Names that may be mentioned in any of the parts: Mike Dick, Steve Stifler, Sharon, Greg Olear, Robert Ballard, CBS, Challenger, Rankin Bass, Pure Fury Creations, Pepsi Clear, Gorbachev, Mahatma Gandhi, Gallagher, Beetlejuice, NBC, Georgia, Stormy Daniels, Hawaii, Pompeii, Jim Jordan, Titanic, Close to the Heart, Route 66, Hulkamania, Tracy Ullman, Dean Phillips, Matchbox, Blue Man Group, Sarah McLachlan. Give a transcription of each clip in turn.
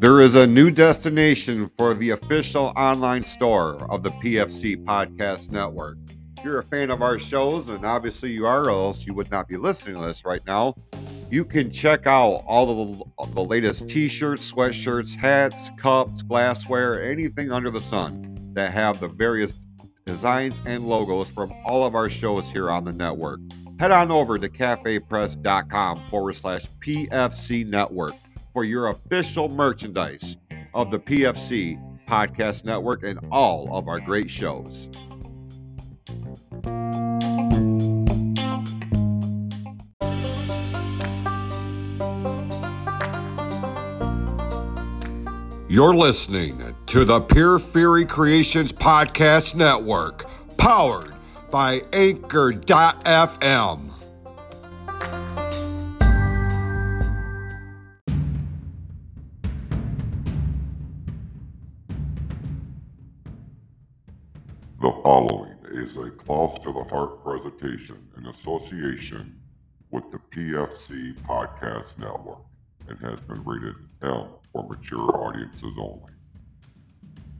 There is a new destination for the official online store of the PFC Podcast Network. If you're a fan of our shows, and obviously you are, or else you would not be listening to this right now, you can check out all of the latest t-shirts, sweatshirts, hats, cups, glassware, anything under the sun that have the various designs and logos from all of our shows here on the network. Head on over to cafepress.com/PFC Network for your official merchandise of the PFC Podcast Network and all of our great shows. You're listening to the Pure Fury Creations Podcast Network, powered by Anchor.fm. The following is a Close to the Heart presentation in association with the PFC Podcast Network and has been rated M for mature audiences only.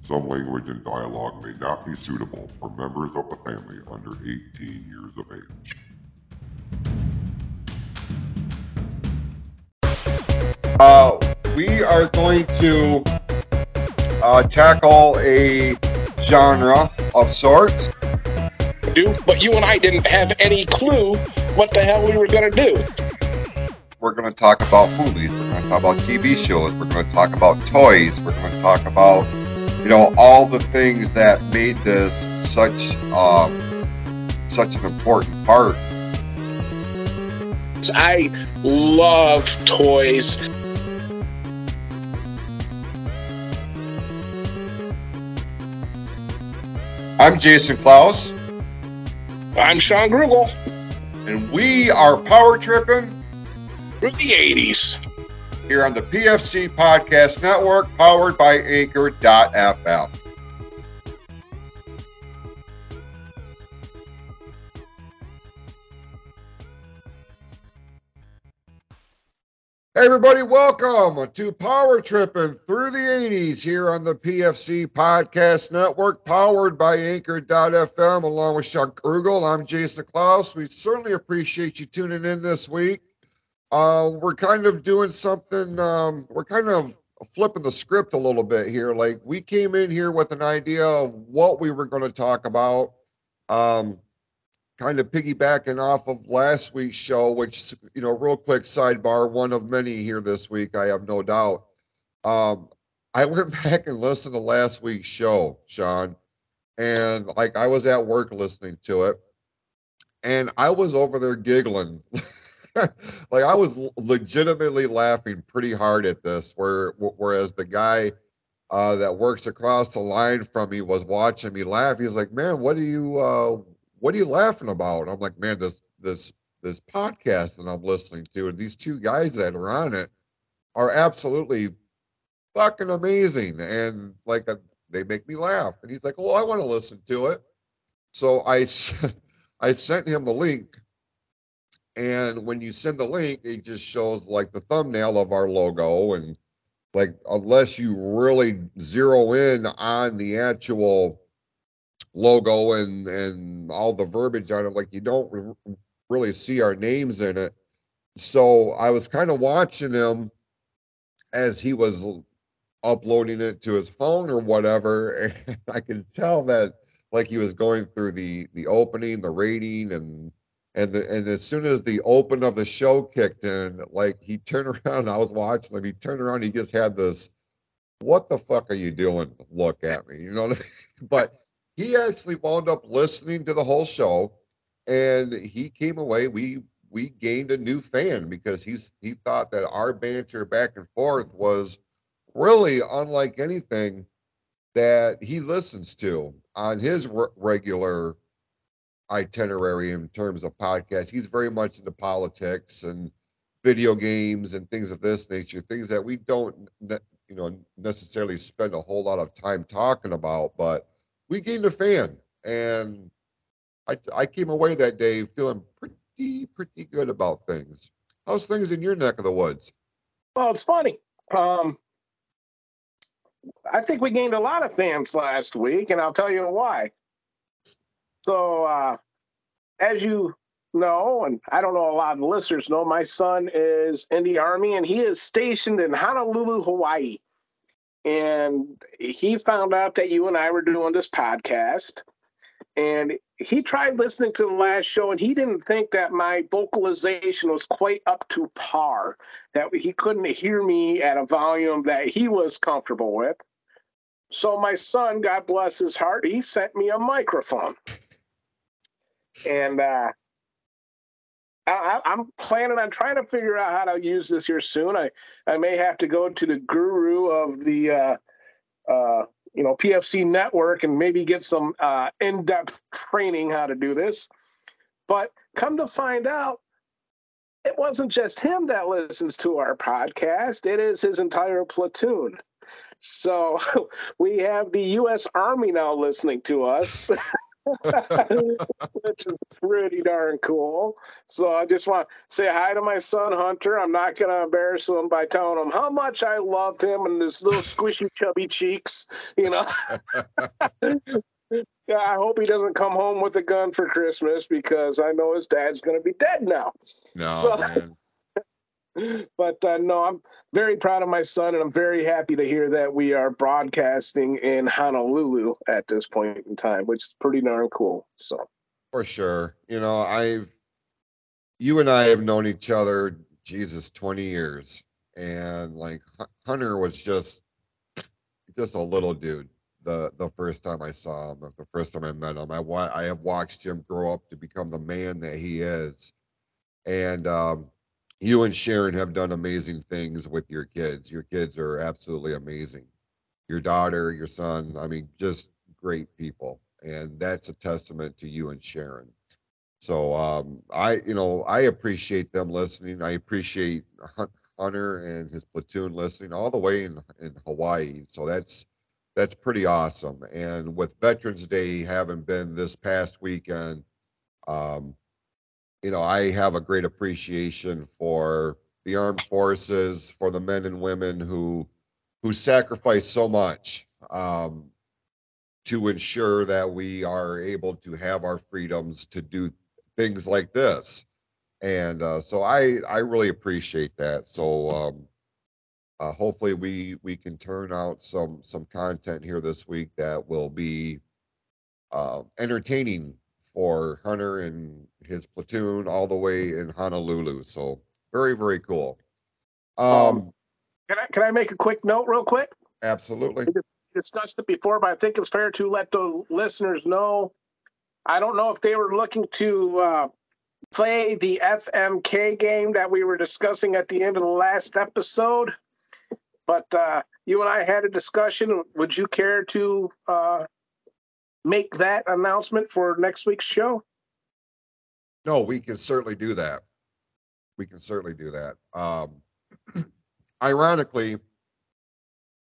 Some language and dialogue may not be suitable for members of the family under 18 years of age. We are going to tackle a genre of sorts. But you and I didn't have any clue what the hell we were going to do. We're going to talk about movies. We're going to talk about TV shows. We're going to talk about toys. We're going to talk about, you know, all the things that made this such an important part. I love toys. I'm Jason Klaus. I'm Sean Grugel. And we are Power Trippin' Thru the 80s. Here on the PFC Podcast Network, powered by Anchor.fm. Hey everybody, welcome to Power Trippin' Thru the 80s here on the PFC Podcast Network, powered by Anchor.fm, along with Chuck Krugel. I'm Jason Klaus. We certainly appreciate you tuning in this week. We're kind of doing something, we're kind of flipping the script a little bit here. Like, we came in here with an idea of what we were going to talk about, kind of piggybacking off of last week's show, which, you know, real quick sidebar, one of many here this week, I have no doubt. I went back and listened to last week's show, Sean, and like I was at work listening to it, and I was over there giggling. Like, I was legitimately laughing pretty hard at this, whereas the guy that works across the line from me was watching me laugh. He was like, "Man, what are you laughing about?" And I'm like, "Man, this podcast that I'm listening to, and these two guys that are on it are absolutely fucking amazing, and like they make me laugh." And he's like, "Well, I want to listen to it." So I sent him the link. And when you send the link, it just shows like the thumbnail of our logo. And like, unless you really zero in on the actual logo and all the verbiage on it, like you don't really see our names in it. So I was kind of watching him as he was uploading it to his phone or whatever. And I could tell that like he was going through the opening, the rating, and as soon as the open of the show kicked in, like he turned around, I was watching him, he turned around, he just had this, "What the fuck are you doing?" look at me, you know what I mean? But he actually wound up listening to the whole show, and he came away, we gained a new fan, because he thought that our banter back and forth was really unlike anything that he listens to on his regular itinerary in terms of podcasts. He's very much into politics and video games and things of this nature, things that we don't, you know, necessarily spend a whole lot of time talking about. But we gained a fan, and I came away that day feeling pretty good about things. How's things in your neck of the woods? Well, it's funny. I think we gained a lot of fans last week, and I'll tell you why. So, as you know, and I don't know, a lot of listeners know, my son is in the Army, and he is stationed in Honolulu, Hawaii. And he found out that you and I were doing this podcast, and he tried listening to the last show, and he didn't think that my vocalization was quite up to par, that he couldn't hear me at a volume that he was comfortable with. So my son, God bless his heart, he sent me a microphone. And I'm planning on trying to figure out how to use this here soon. I may have to go to the guru of the PFC network and maybe get some in-depth training how to do this. But come to find out, it wasn't just him that listens to our podcast. It is his entire platoon. So we have the U.S. Army now listening to us, which is pretty darn cool. So I just want to say hi to my son, Hunter. I'm not going to embarrass him by telling him how much I love him and his little squishy, chubby cheeks. You know, I hope he doesn't come home with a gun for Christmas, because I know his dad's going to be dead now. No, so, but no, I'm very proud of my son, and I'm very happy to hear that we are broadcasting in Honolulu at this point in time, which is pretty darn cool. So, for sure, you know, you and I have known each other, 20 years, and like Hunter was just a little dude the first time I saw him, the first time I met him. I have watched him grow up to become the man that he is, and you and Sharon have done amazing things with your kids. Your kids are absolutely amazing. Your daughter, your son, I mean, just great people. And that's a testament to you and Sharon. So I appreciate them listening. I appreciate Hunter and his platoon listening all the way in Hawaii. So that's pretty awesome. And with Veterans Day having been this past weekend, you know, I have a great appreciation for the armed forces, for the men and women who sacrifice so much to ensure that we are able to have our freedoms to do things like this. And so I really appreciate that. So hopefully we can turn out some content here this week that will be entertaining for Hunter and his platoon all the way in Honolulu. So very, very cool. Can I make a quick note real quick? Absolutely. We discussed it before, but I think it's fair to let the listeners know. I don't know if they were looking to play the FMK game that we were discussing at the end of the last episode, but you and I had a discussion. Would you care to make that announcement for next week's show? No, we can certainly do that. Ironically,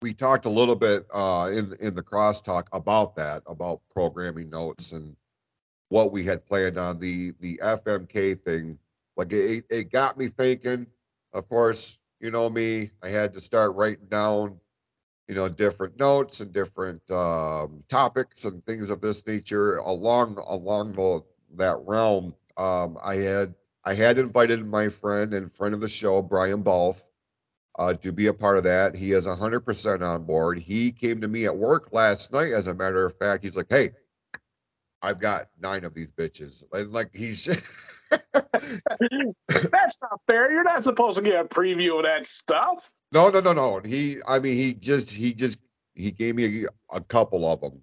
we talked a little bit in the crosstalk about that, about programming notes and what we had planned on the FMK thing. Like it got me thinking. Of course, you know me, I had to start writing down, you know, different notes and different topics and things of this nature along that realm. I had invited my friend of the show, Brian Balf, to be a part of that. He is 100% on board. He came to me at work last night, as a matter of fact. He's like, hey, I've got 9 of these bitches. And like he's that's not fair. You're not supposed to get a preview of that stuff. No. He gave me a couple of them,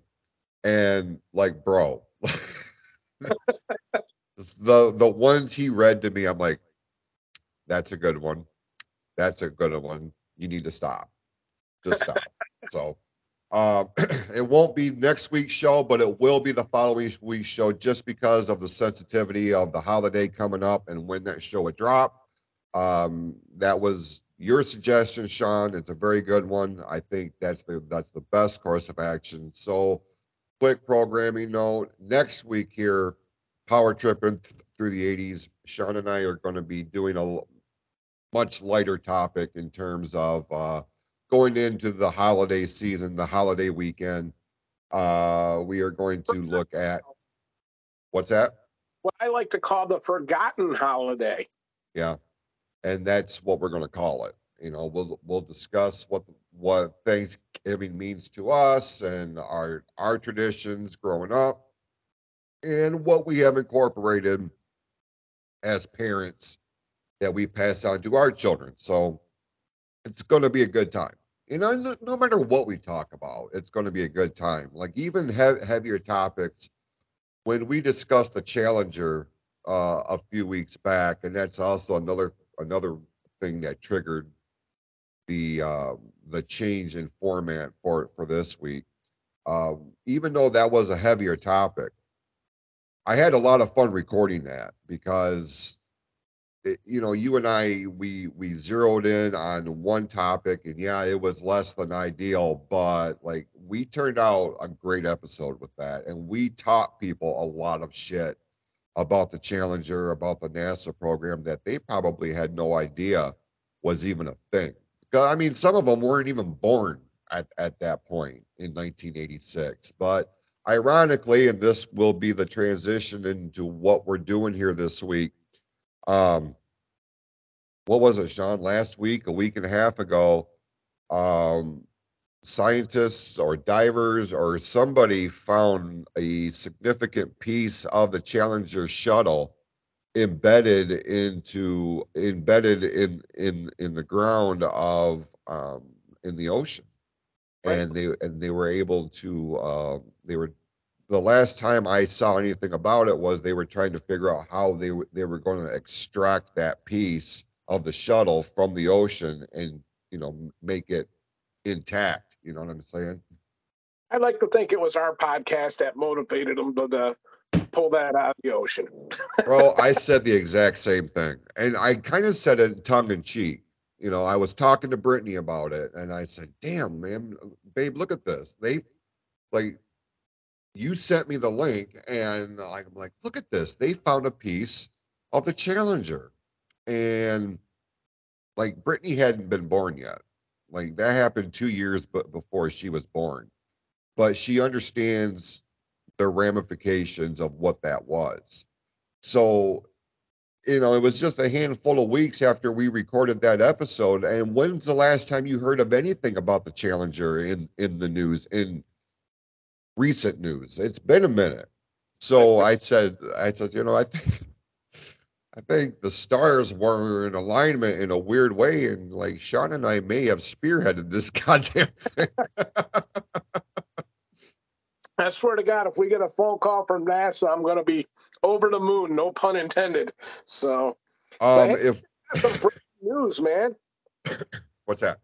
and like, bro, the ones he read to me, I'm like, that's a good one. You need to stop. Just stop. So, it won't be next week's show, but it will be the following week's show, just because of the sensitivity of the holiday coming up and when that show would drop. That was your suggestion, Sean. It's a very good one. I think that's the best course of action. So, quick programming note: next week here, Power Trippin' Thru the 80s. Sean and I are going to be doing a much lighter topic in terms of going into the holiday season, the holiday weekend. We are going to look at what's that? What I like to call the forgotten holiday. Yeah, and that's what we're going to call it. You know, we'll discuss what Thanksgiving means to us and our traditions growing up, and what we have incorporated as parents that we pass on to our children. So it's going to be a good time. You know, no matter what we talk about, it's going to be a good time. Like even heavier topics, when we discussed the Challenger a few weeks back, and that's also another thing that triggered the change in format for this week. Even though that was a heavier topic, I had a lot of fun recording that because, you and I, we zeroed in on one topic, and yeah, it was less than ideal, but like we turned out a great episode with that. And we taught people a lot of shit about the Challenger, about the NASA program that they probably had no idea was even a thing. I mean, some of them weren't even born at that point in 1986, but ironically, and this will be the transition into what we're doing here this week. What was it, Sean? Last week, a week and a half ago, scientists or divers or somebody found a significant piece of the Challenger shuttle embedded in the ground of in the ocean, right. And they were able to the last time I saw anything about it was they were trying to figure out how they were going to extract that piece of the shuttle from the ocean and make it intact. You know what I'm saying? I like to think it was our podcast that motivated them to pull that out of the ocean. Bro, I said the exact same thing. And I kind of said it tongue in cheek. You know, I was talking to Brittany about it and I said, damn, man, babe, look at this. You sent me the link and I'm like, look at this. They found a piece of the Challenger. And like Brittany hadn't been born yet. Like that happened 2 years before she was born. But she understands the ramifications of what that was. So, it was just a handful of weeks after we recorded that episode. And when's the last time you heard of anything about the Challenger in the news, in recent news? It's been a minute. So I said, I think the stars were in alignment in a weird way. And like Sean and I may have spearheaded this goddamn thing. I swear to God, if we get a phone call from NASA, I'm going to be over the moon. No pun intended. So, that's some breaking news, man. What's that?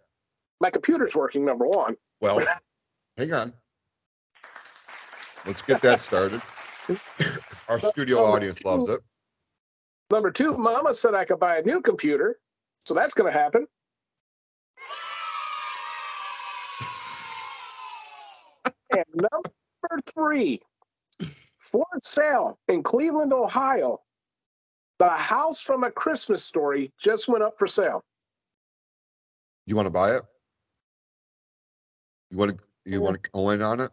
My computer's working. Number one. Well, hang on. Let's get that started. Our studio audience loves it. Number two, Mama said I could buy a new computer, so that's going to happen. And number three, for sale in Cleveland, Ohio. The house from A Christmas Story just went up for sale. You want to buy it? You want to go in on it?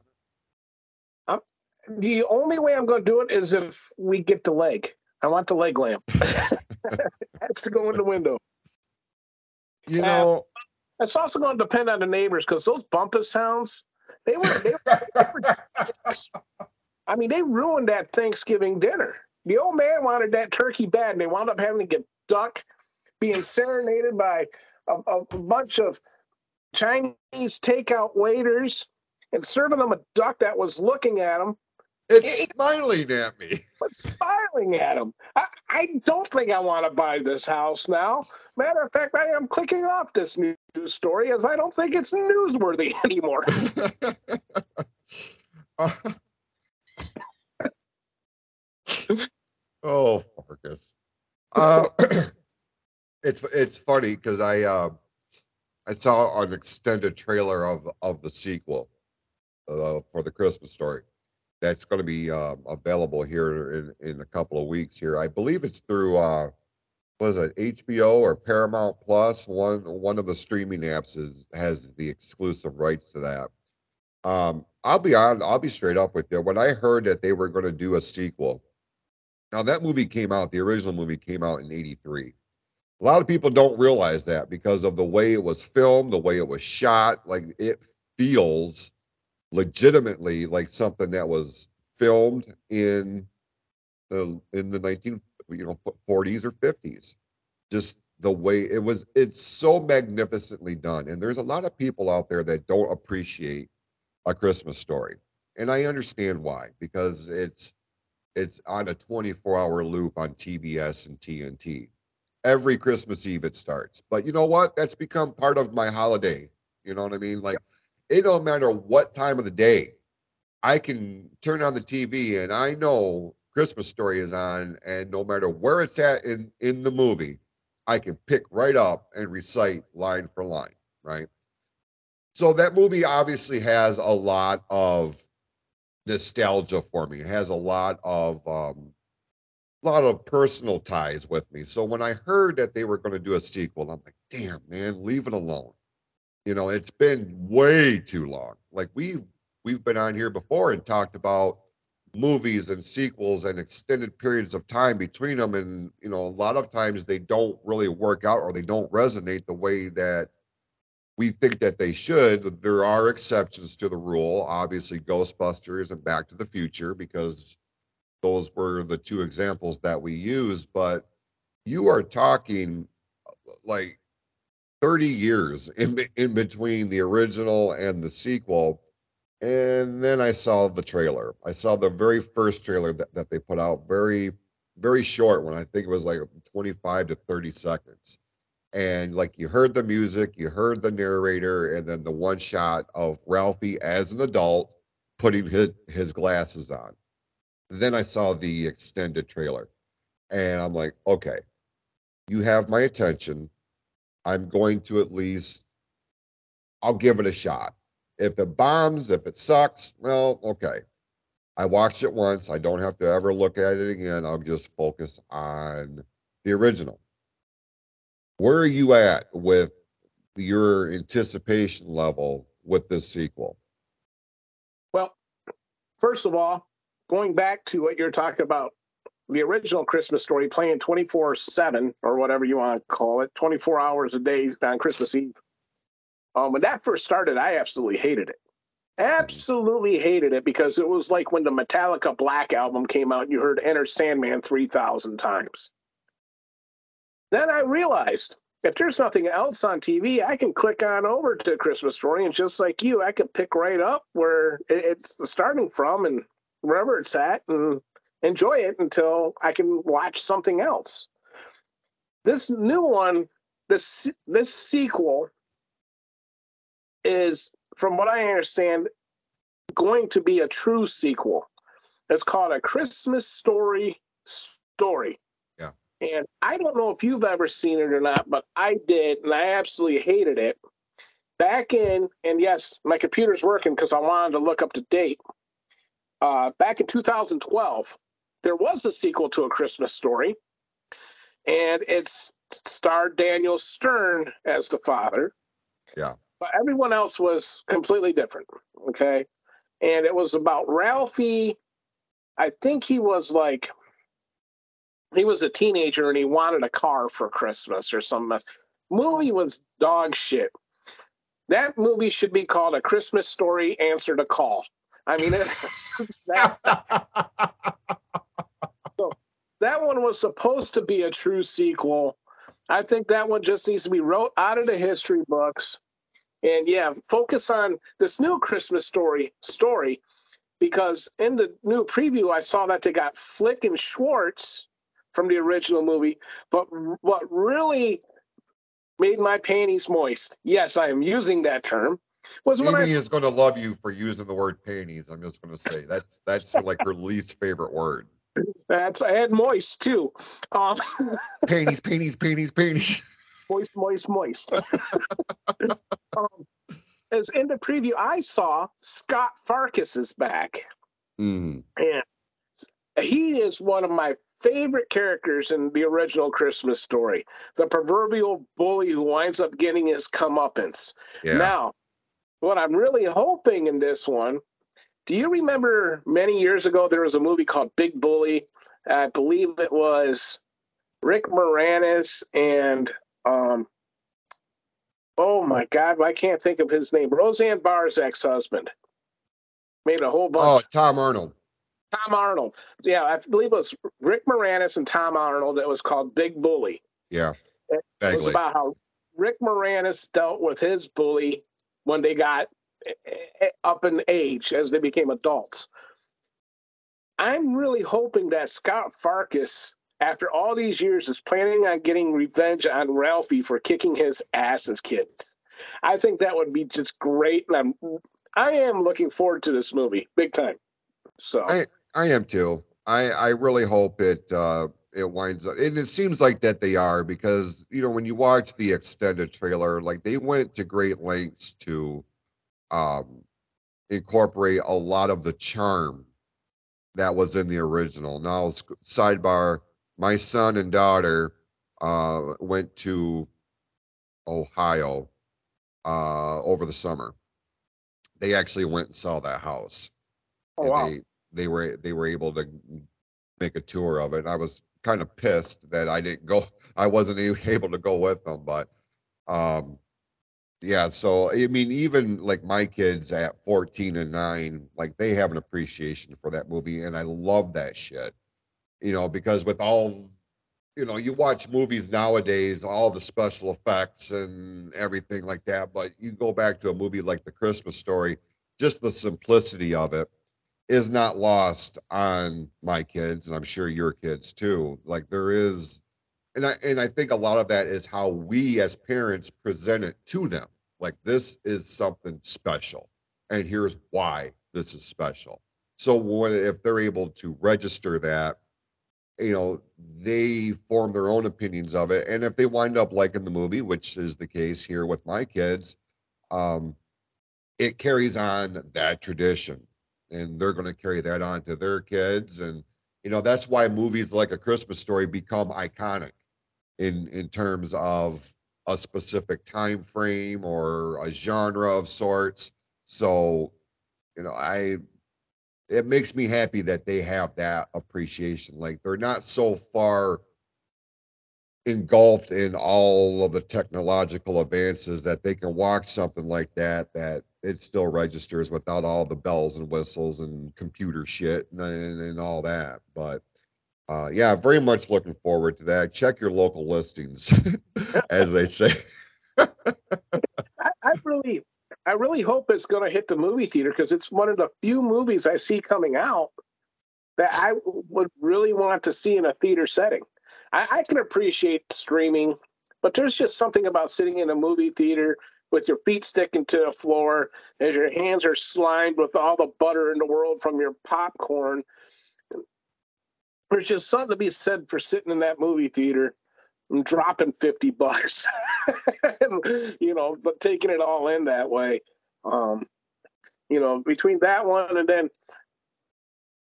The only way I'm going to do it is if we get the leg. I want the leg lamp. That's to go in the window. It's also going to depend on the neighbors because those Bumpus hounds. They were I mean, they ruined that Thanksgiving dinner. The old man wanted that turkey bad, and they wound up having to get duck, being serenaded by a bunch of Chinese takeout waiters, and serving them a duck that was looking at them. It's smiling at me. But smiling at him. I don't think I want to buy this house now. Matter of fact, I am clicking off this news story as I don't think it's newsworthy anymore. Oh, Marcus. It's funny because I saw an extended trailer of the sequel for The Christmas Story. that's going to be available here in a couple of weeks here. I believe it's through, was it HBO or Paramount Plus? One of the streaming apps has the exclusive rights to that. I'll be straight up with you. When I heard that they were going to do a sequel, now that movie came out, the original movie came out in 83. A lot of people don't realize that because of the way it was filmed, the way it was shot. Like, it feels legitimately like something that was filmed in the 40s or 50s. Just the way it was, it's so magnificently done. And there's a lot of people out there that don't appreciate A Christmas Story, and I understand why, because it's on a 24-hour loop on TBS and TNT. Every Christmas Eve it starts. But you know what? That's become part of my holiday. You know what I mean? Like, it don't matter what time of the day. I can turn on the TV and I know Christmas Story is on, and no matter where it's at in the movie, I can pick right up and recite line for line, right? So that movie obviously has a lot of nostalgia for me. It has a lot of personal ties with me. So when I heard that they were going to do a sequel, I'm like, damn, man, leave it alone. You know, it's been way too long. Like, we've been on here before and talked about movies and sequels and extended periods of time between them. And, you know, a lot of times they don't really work out, or they don't resonate the way that we think that they should. There are exceptions to the rule, obviously Ghostbusters and Back to the Future, because those were the two examples that we used. But you are talking like 30 years in between the original and the sequel. And then I saw the trailer. I saw the very first trailer that they put out, very, very short one. I think it was like 25 to 30 seconds. And like, you heard the music, you heard the narrator, and then the one shot of Ralphie as an adult putting his glasses on. And then I saw the extended trailer, and I'm like, okay, you have my attention. I'm going to I'll give it a shot. If it bombs, if it sucks, well, okay. I watched it once. I don't have to ever look at it again. I'll just focus on the original. Where are you at with your anticipation level with this sequel? Well, first of all, going back to what you're talking about, the original Christmas Story playing 24/7, or whatever you want to call it, 24 hours a day on Christmas Eve. When that first started, I absolutely hated it. Absolutely hated it, because it was like when the Metallica Black album came out and you heard Enter Sandman 3,000 times. Then I realized, if there's nothing else on TV, I can click on over to Christmas Story, and just like you, I could pick right up where it's starting from and wherever it's at, and enjoy it until I can watch something else. This new one, this sequel, is, from what I understand, going to be a true sequel. It's called A Christmas Story Story. And I don't know if you've ever seen it or not, but I did, and I absolutely hated it. And yes, my computer's working because I wanted to look up the date. Back in 2012, there was a sequel to A Christmas Story, and it starred Daniel Stern as the father. Yeah. But everyone else was completely different, okay? And it was about Ralphie. I think he was a teenager and he wanted a car for Christmas or some mess. Movie was dog shit. That movie should be called A Christmas Story Answered a Call. I mean, so that one was supposed to be a true sequel. I think that one just needs to be wrote out of the history books. And yeah, focus on this new Christmas story, because in the new preview, I saw that they got Flick and Schwartz from the original movie. But what really made my panties moist, yes, I am using that term, was when Amy is going to love you for using the word panties. I'm just going to say that's like her least favorite word. I had moist too. Panties. Moist. As in the preview, I saw Scott Farkas is back. Mm. And he is one of my favorite characters in the original Christmas Story, the proverbial bully who winds up getting his comeuppance. Yeah. Now, what I'm really hoping in this one, do you remember many years ago there was a movie called Big Bully? I believe it was Rick Moranis and, oh my God, I can't think of his name. Roseanne Barr's ex-husband. Made a whole bunch. Oh, Tom Arnold. Tom Arnold. Yeah, I believe it was Rick Moranis and Tom Arnold that was called Big Bully. Yeah. It was about how Rick Moranis dealt with his bully when they got up in age as they became adults. I'm really hoping that Scott Farkas, after all these years, is planning on getting revenge on Ralphie for kicking his ass as kids. I think that would be just great. And I am looking forward to this movie big time. So I am too. I really hope it winds up, and it seems like that they are, because, you know, when you watch the extended trailer, like, they went to great lengths to incorporate a lot of the charm that was in the original. Now, sidebar, my son and daughter went to Ohio over the summer. They actually went and saw that house. Oh, wow. They were able to make a tour of it. And I was kind of pissed that I didn't go. I wasn't even able to go with them, but yeah. So, I mean, even like my kids at 14 and 9, like, they have an appreciation for that movie. And I love that shit, you know, because with all, you know, you watch movies nowadays, all the special effects and everything like that. But you go back to a movie like The Christmas Story, just the simplicity of it is not lost on my kids, and I'm sure your kids too. Like, there is, and I think a lot of that is how we as parents present it to them. Like, this is something special, and here's why this is special. So if they're able to register that, you know, they form their own opinions of it. And if they wind up liking the movie, which is the case here with my kids, it carries on that tradition. And they're going to carry that on to their kids. And, you know, that's why movies like A Christmas Story become iconic in terms of a specific time frame or a genre of sorts. So, you know, it makes me happy that they have that appreciation. Like, they're not so far engulfed in all of the technological advances that they can watch something like that it still registers without all the bells and whistles and computer shit and all that. But yeah, very much looking forward to that. Check your local listings, as they say. I really hope it's going to hit the movie theater, because it's one of the few movies I see coming out that I would really want to see in a theater setting. I can appreciate streaming, but there's just something about sitting in a movie theater with your feet sticking to the floor as your hands are slimed with all the butter in the world from your popcorn. There's just something to be said for sitting in that movie theater and dropping $50, you know, but taking it all in that way. You know, between that one and then,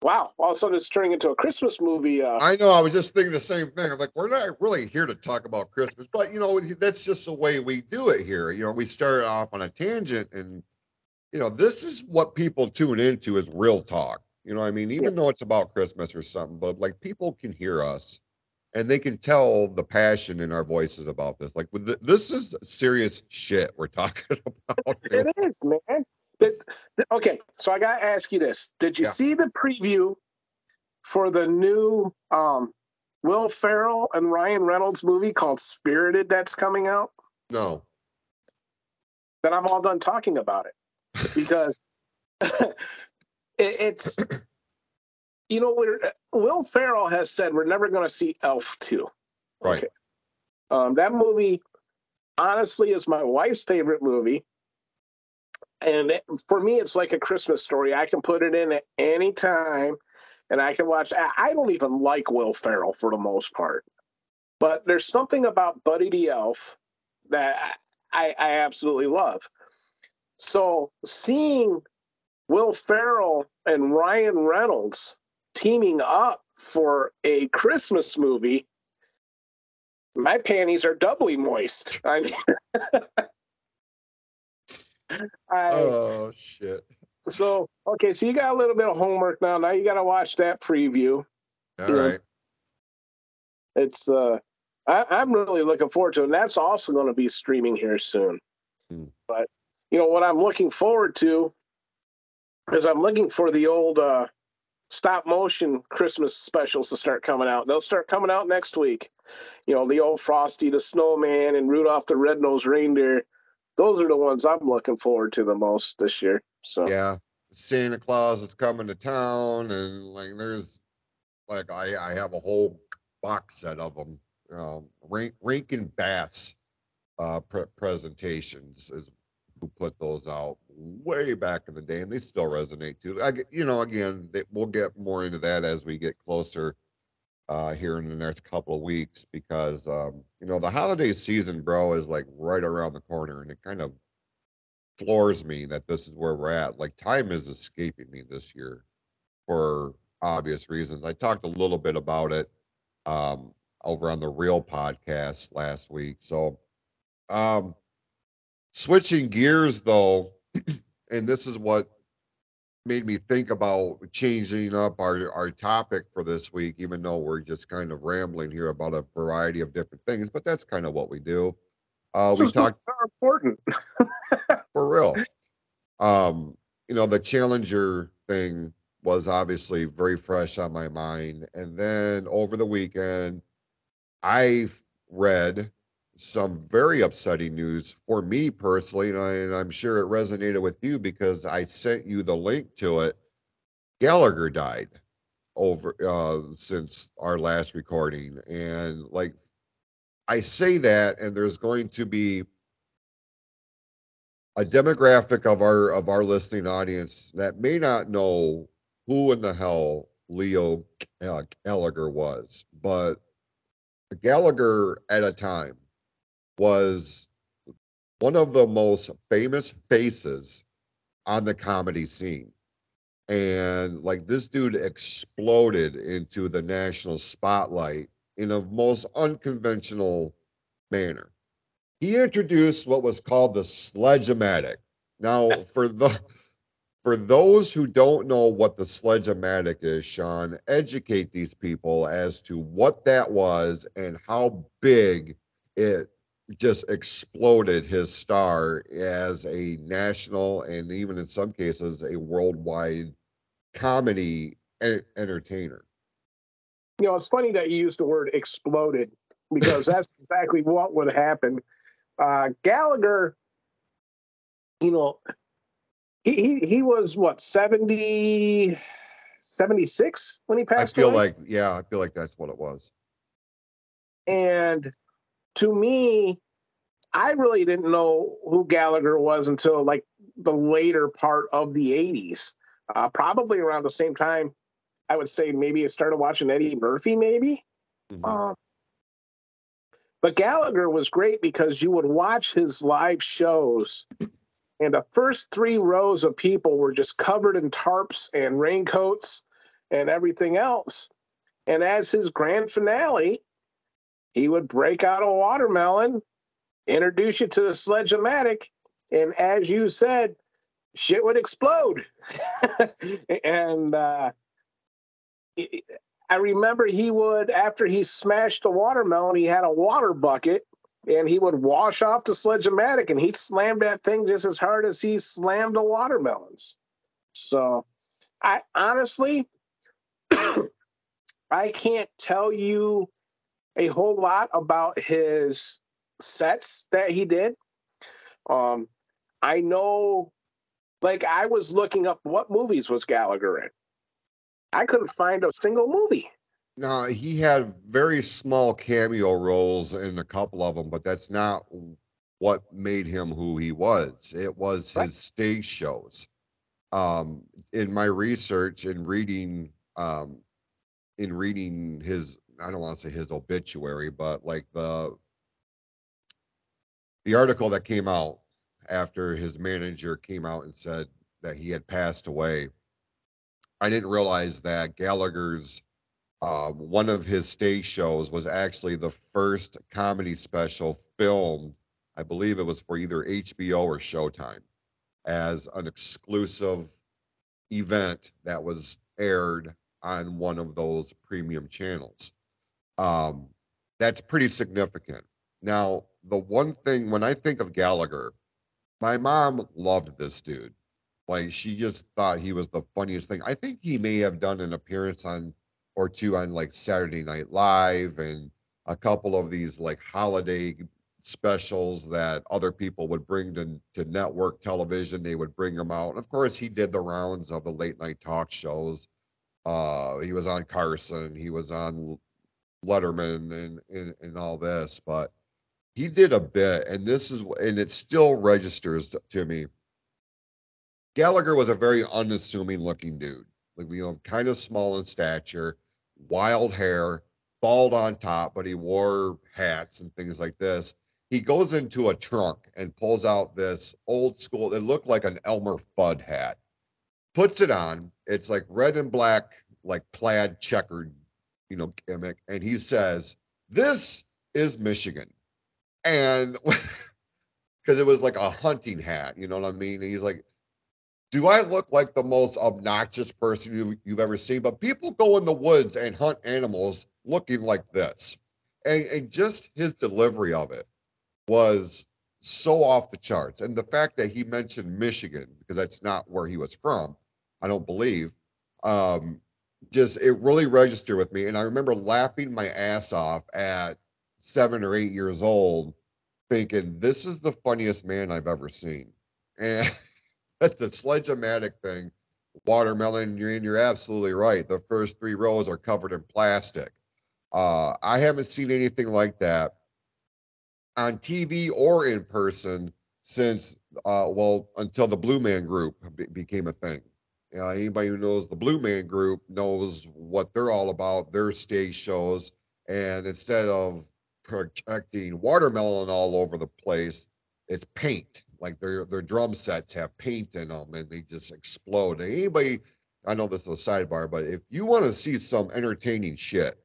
wow, all of a sudden it's turning into a Christmas movie. I know, I was just thinking the same thing. I'm like, we're not really here to talk about Christmas, but, you know, that's just the way we do it here. You know, we started off on a tangent, and, you know, this is what people tune into, is real talk. You know what I mean? Even though it's about Christmas or something, but, like, people can hear us, and they can tell the passion in our voices about this. Like, this is serious shit we're talking about. It is, man. Okay, so I got to ask you this. Did you see the preview for the new Will Ferrell and Ryan Reynolds movie called Spirited that's coming out? No. Then I'm all done talking about it, because it's, you know, Will Ferrell has said we're never going to see Elf 2. Right. Okay. That movie, honestly, is my wife's favorite movie. And for me, it's like A Christmas Story. I can put it in at any time, and I can watch. I don't even like Will Ferrell for the most part. But there's something about Buddy the Elf that I absolutely love. So seeing Will Ferrell and Ryan Reynolds teaming up for a Christmas movie, my panties are doubly moist. I mean, oh, shit. So, okay, so you got a little bit of homework now. Now you got to watch that preview. All right. It's, I'm really looking forward to it. And that's also going to be streaming here soon. But, you know, what I'm looking forward to is I'm looking for the old stop motion Christmas specials to start coming out. They'll start coming out next week. You know, the old Frosty the Snowman and Rudolph the Red-Nosed Reindeer. Those are the ones I'm looking forward to the most this year. So yeah, Santa Claus is coming to town, and like there's like I have a whole box set of them. Rankin Bass presentations is who put those out way back in the day, and they still resonate too. We'll get more into that as we get closer here in the next couple of weeks, because the holiday season, bro, is like right around the corner, and it kind of floors me that this is where we're at. Like, time is escaping me this year for obvious reasons. I talked a little bit about it over on the Real podcast last week. So switching gears though, and this is what made me think about changing up our topic for this week, even though we're just kind of rambling here about a variety of different things, but that's kind of what we do. We talked important for real. The Challenger thing was obviously very fresh on my mind. And then over the weekend, I read some very upsetting news for me personally, and I'm sure it resonated with you because I sent you the link to it. Gallagher died over since our last recording, and like I say that, and there's going to be a demographic of our listening audience that may not know who in the hell Leo Gallagher was, but Gallagher at a time was one of the most famous faces on the comedy scene. And like this dude exploded into the national spotlight in a most unconventional manner. He introduced what was called the Sledge-O-Matic. Now, for those who don't know what the Sledge-O-Matic is, Sean, educate these people as to what that was and how big it just exploded his star as a national and even in some cases a worldwide comedy entertainer. You know, it's funny that you used the word exploded, because that's exactly what would happen. Gallagher, you know, he was what, 76 when he passed away? I feel like that's what it was. And to me, I really didn't know who Gallagher was until like the later part of the 80s, probably around the same time. I would say maybe I started watching Eddie Murphy, maybe. Mm-hmm. But Gallagher was great because you would watch his live shows, and the first three rows of people were just covered in tarps and raincoats and everything else. And as his grand finale, he would break out a watermelon, introduce you to the Sledge-O-Matic, and as you said, shit would explode. And I remember he would, after he smashed the watermelon, he had a water bucket, and he would wash off the Sledge-O-Matic, and he slammed that thing just as hard as he slammed the watermelons. So I honestly, I can't tell you a whole lot about his sets that he did. I know, like, I was looking up what movies was Gallagher in. I couldn't find a single movie. No, he had very small cameo roles in a couple of them, but that's not what made him who he was. It was his stage shows. In my research and reading, his, I don't want to say his obituary, but like the article that came out after his manager came out and said that he had passed away. I didn't realize that Gallagher's, one of his stage shows was actually the first comedy special filmed, I believe it was for either HBO or Showtime, as an exclusive event that was aired on one of those premium channels. That's pretty significant. Now, the one thing, when I think of Gallagher, my mom loved this dude. Like, she just thought he was the funniest thing. I think he may have done an appearance on or two on like Saturday Night Live and a couple of these like holiday specials that other people would bring to network television. They would bring him out. And of course, he did the rounds of the late night talk shows. He was on Carson. He was on Letterman and all this. But he did a bit, and this is, and it still registers to me. Gallagher was a very unassuming looking dude, like, you know, kind of small in stature, wild hair, bald on top, but he wore hats and things like this. He goes into a trunk and pulls out this old school, it looked like an Elmer Fudd hat, puts it on. It's like red and black, like plaid checkered, you know, gimmick. And he says, "This is Michigan." And because it was like a hunting hat, you know what I mean? And he's like, "Do I look like the most obnoxious person you've ever seen? But people go in the woods and hunt animals looking like this." And just his delivery of it was so off the charts. And the fact that he mentioned Michigan, because that's not where he was from, I don't believe, just, it really registered with me. And I remember laughing my ass off at 7 or 8 years old, thinking, this is the funniest man I've ever seen. And that's the Sledge-O-Matic thing. Watermelon, you're absolutely right. The first three rows are covered in plastic. I haven't seen anything like that on TV or in person since, until the Blue Man Group became a thing. Anybody who knows the Blue Man Group knows what they're all about, their stage shows. And instead of projecting watermelon all over the place, it's paint. Like their drum sets have paint in them and they just explode. And anybody, I know this is a sidebar, but if you want to see some entertaining shit,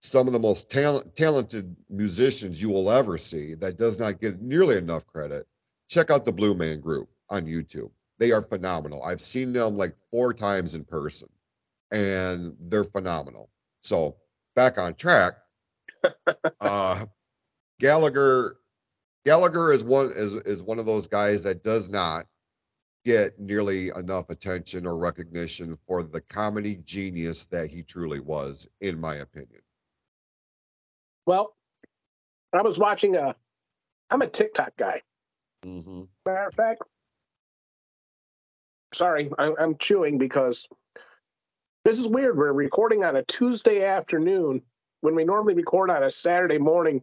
some of the most talented musicians you will ever see that does not get nearly enough credit, check out the Blue Man Group on YouTube. They are phenomenal. I've seen them like 4 times in person and they're phenomenal. So back on track, Gallagher is one of those guys that does not get nearly enough attention or recognition for the comedy genius that he truly was, in my opinion. Well, I was watching I'm a TikTok guy. Mm-hmm. Matter of fact, sorry, I'm chewing because this is weird. We're recording on a Tuesday afternoon when we normally record on a Saturday morning.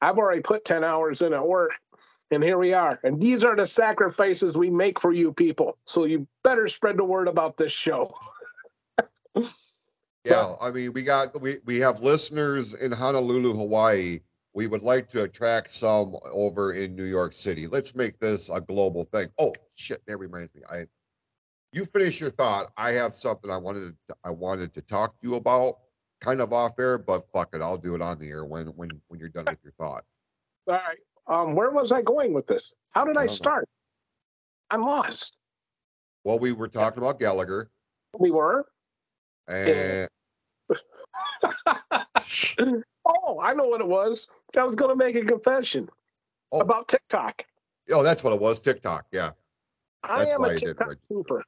I've already put 10 hours in at work, and here we are. And these are the sacrifices we make for you people. So you better spread the word about this show. Yeah, I mean, we have listeners in Honolulu, Hawaii. We would like to attract some over in New York City. Let's make this a global thing. Oh, shit, that reminds me. You finish your thought. I have something I wanted to talk to you about. Kind of off air, but fuck it, I'll do it on the air when you're done with your thought. All right. Where was I going with this? How did I start? I'm lost. Well, we were talking about Gallagher. We were. And oh, I know what it was. I was going to make a confession about TikTok. Oh, that's what it was. TikTok. Yeah. That's am a TikTok pooper.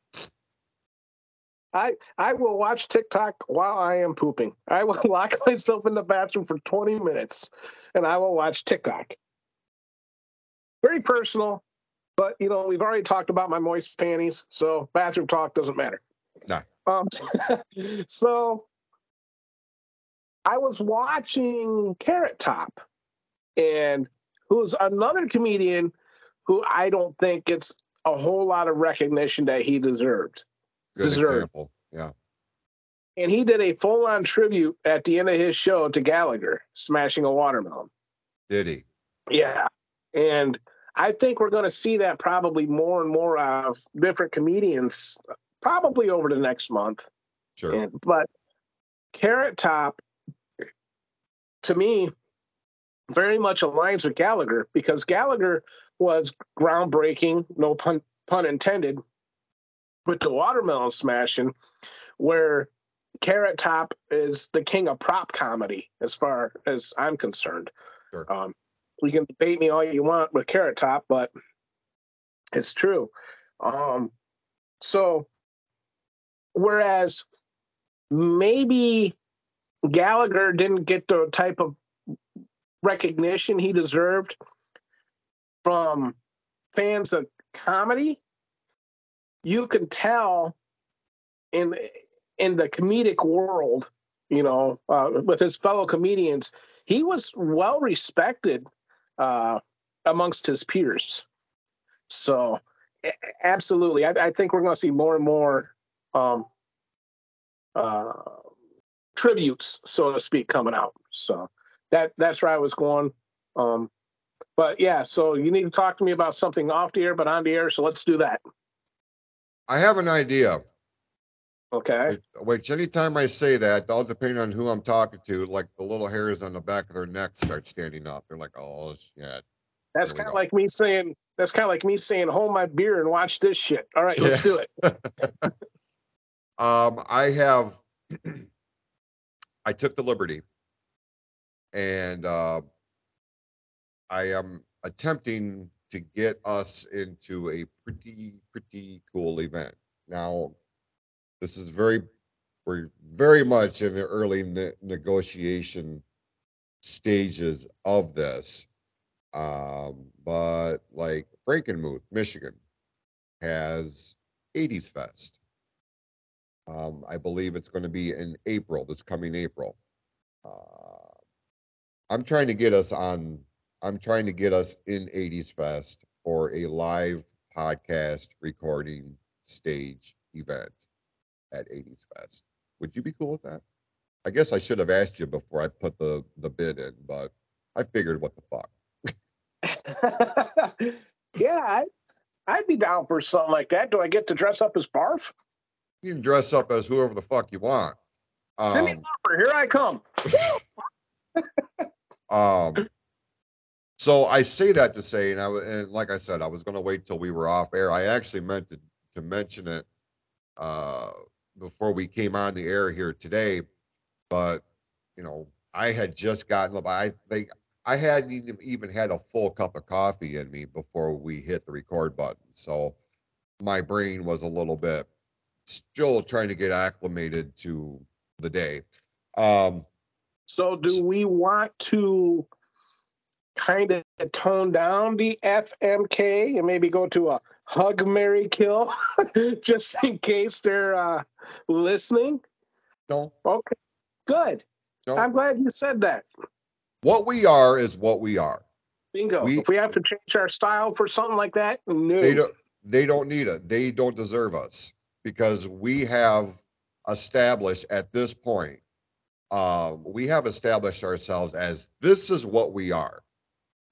I will watch TikTok while I am pooping. I will lock myself in the bathroom for 20 minutes, and I will watch TikTok. Very personal, but, you know, we've already talked about my moist panties, so bathroom talk doesn't matter. No. So I was watching Carrot Top, and who's another comedian who I don't think gets a whole lot of recognition that he deserved. Yeah. And he did a full-on tribute at the end of his show to Gallagher smashing a watermelon. Did he? Yeah. And I think we're going to see that probably more and more of different comedians probably over the next month. Sure. But Carrot Top, to me, very much aligns with Gallagher, because Gallagher was groundbreaking, no pun intended, with the watermelon smashing, where Carrot Top is the king of prop comedy, as far as I'm concerned. Sure. You can debate me all you want with Carrot Top, but it's true. So, whereas maybe Gallagher didn't get the type of recognition he deserved from fans of comedy, you can tell in the comedic world, you know, with his fellow comedians, he was well respected amongst his peers. So, absolutely, I think we're going to see more and more tributes, so to speak, coming out. So that's where I was going. But yeah, so you need to talk to me about something off the air, but on the air. So let's do that. I have an idea. Okay. Which anytime I say that, all depending on who I'm talking to, like the little hairs on the back of their neck start standing up. They're like, "Oh shit." That's kind of like me saying. That's kind of like me saying, "Hold my beer and watch this shit." All right, let's do it. I have. I took the liberty, and I am attempting to get us into a pretty cool event. Now, this is we're very much in the early negotiation stages of this. But like Frankenmuth, Michigan has 80s Fest. I believe it's going to be in April, this coming April. I'm trying to get us in 80s Fest for a live podcast recording stage event at 80s Fest. Would you be cool with that? I guess I should have asked you before I put the bid in, but I figured, what the fuck? Yeah, I'd be down for something like that. Do I get to dress up as Barf? You can dress up as whoever the fuck you want. Send me an offer. Here I come. So I say that to say, and like I said, I was going to wait till we were off air. I actually meant to mention it before we came on the air here today, but you know, I had just gotten up. I think I hadn't even had a full cup of coffee in me before we hit the record button. So my brain was a little bit still trying to get acclimated to the day. So do we want to kind of tone down the FMK and maybe go to a hug, marry, kill, just in case they're listening? No. Okay, good. No. I'm glad you said that. What we are is what we are. Bingo. If we have to change our style for something like that, no. They don't need it. They don't deserve us, because we have established at this point, we have established ourselves as this is what we are.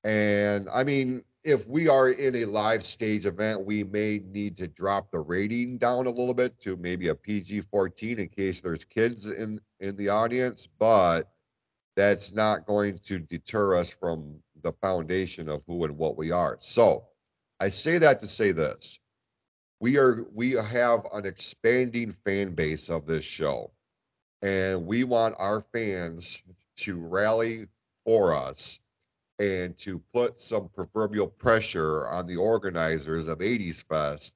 And I mean, if we are in a live stage event, we may need to drop the rating down a little bit to maybe a PG-14 in case there's kids in the audience, but that's not going to deter us from the foundation of who and what we are. So I say that to say this. We have an expanding fan base of this show, and we want our fans to rally for us and to put some proverbial pressure on the organizers of 80s Fest.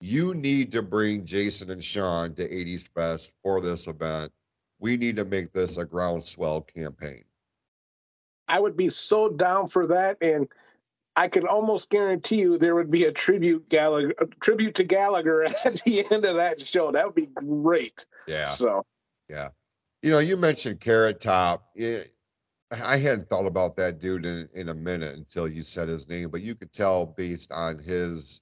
You need to bring Jason and Sean to 80s Fest for this event. We need to make this a groundswell campaign. I would be so down for that, and I could almost guarantee you there would be a tribute to Gallagher at the end of that show. That would be great. Yeah. So, yeah. You know, you mentioned Carrot Top. I hadn't thought about that dude in a minute until you said his name, but you could tell based on his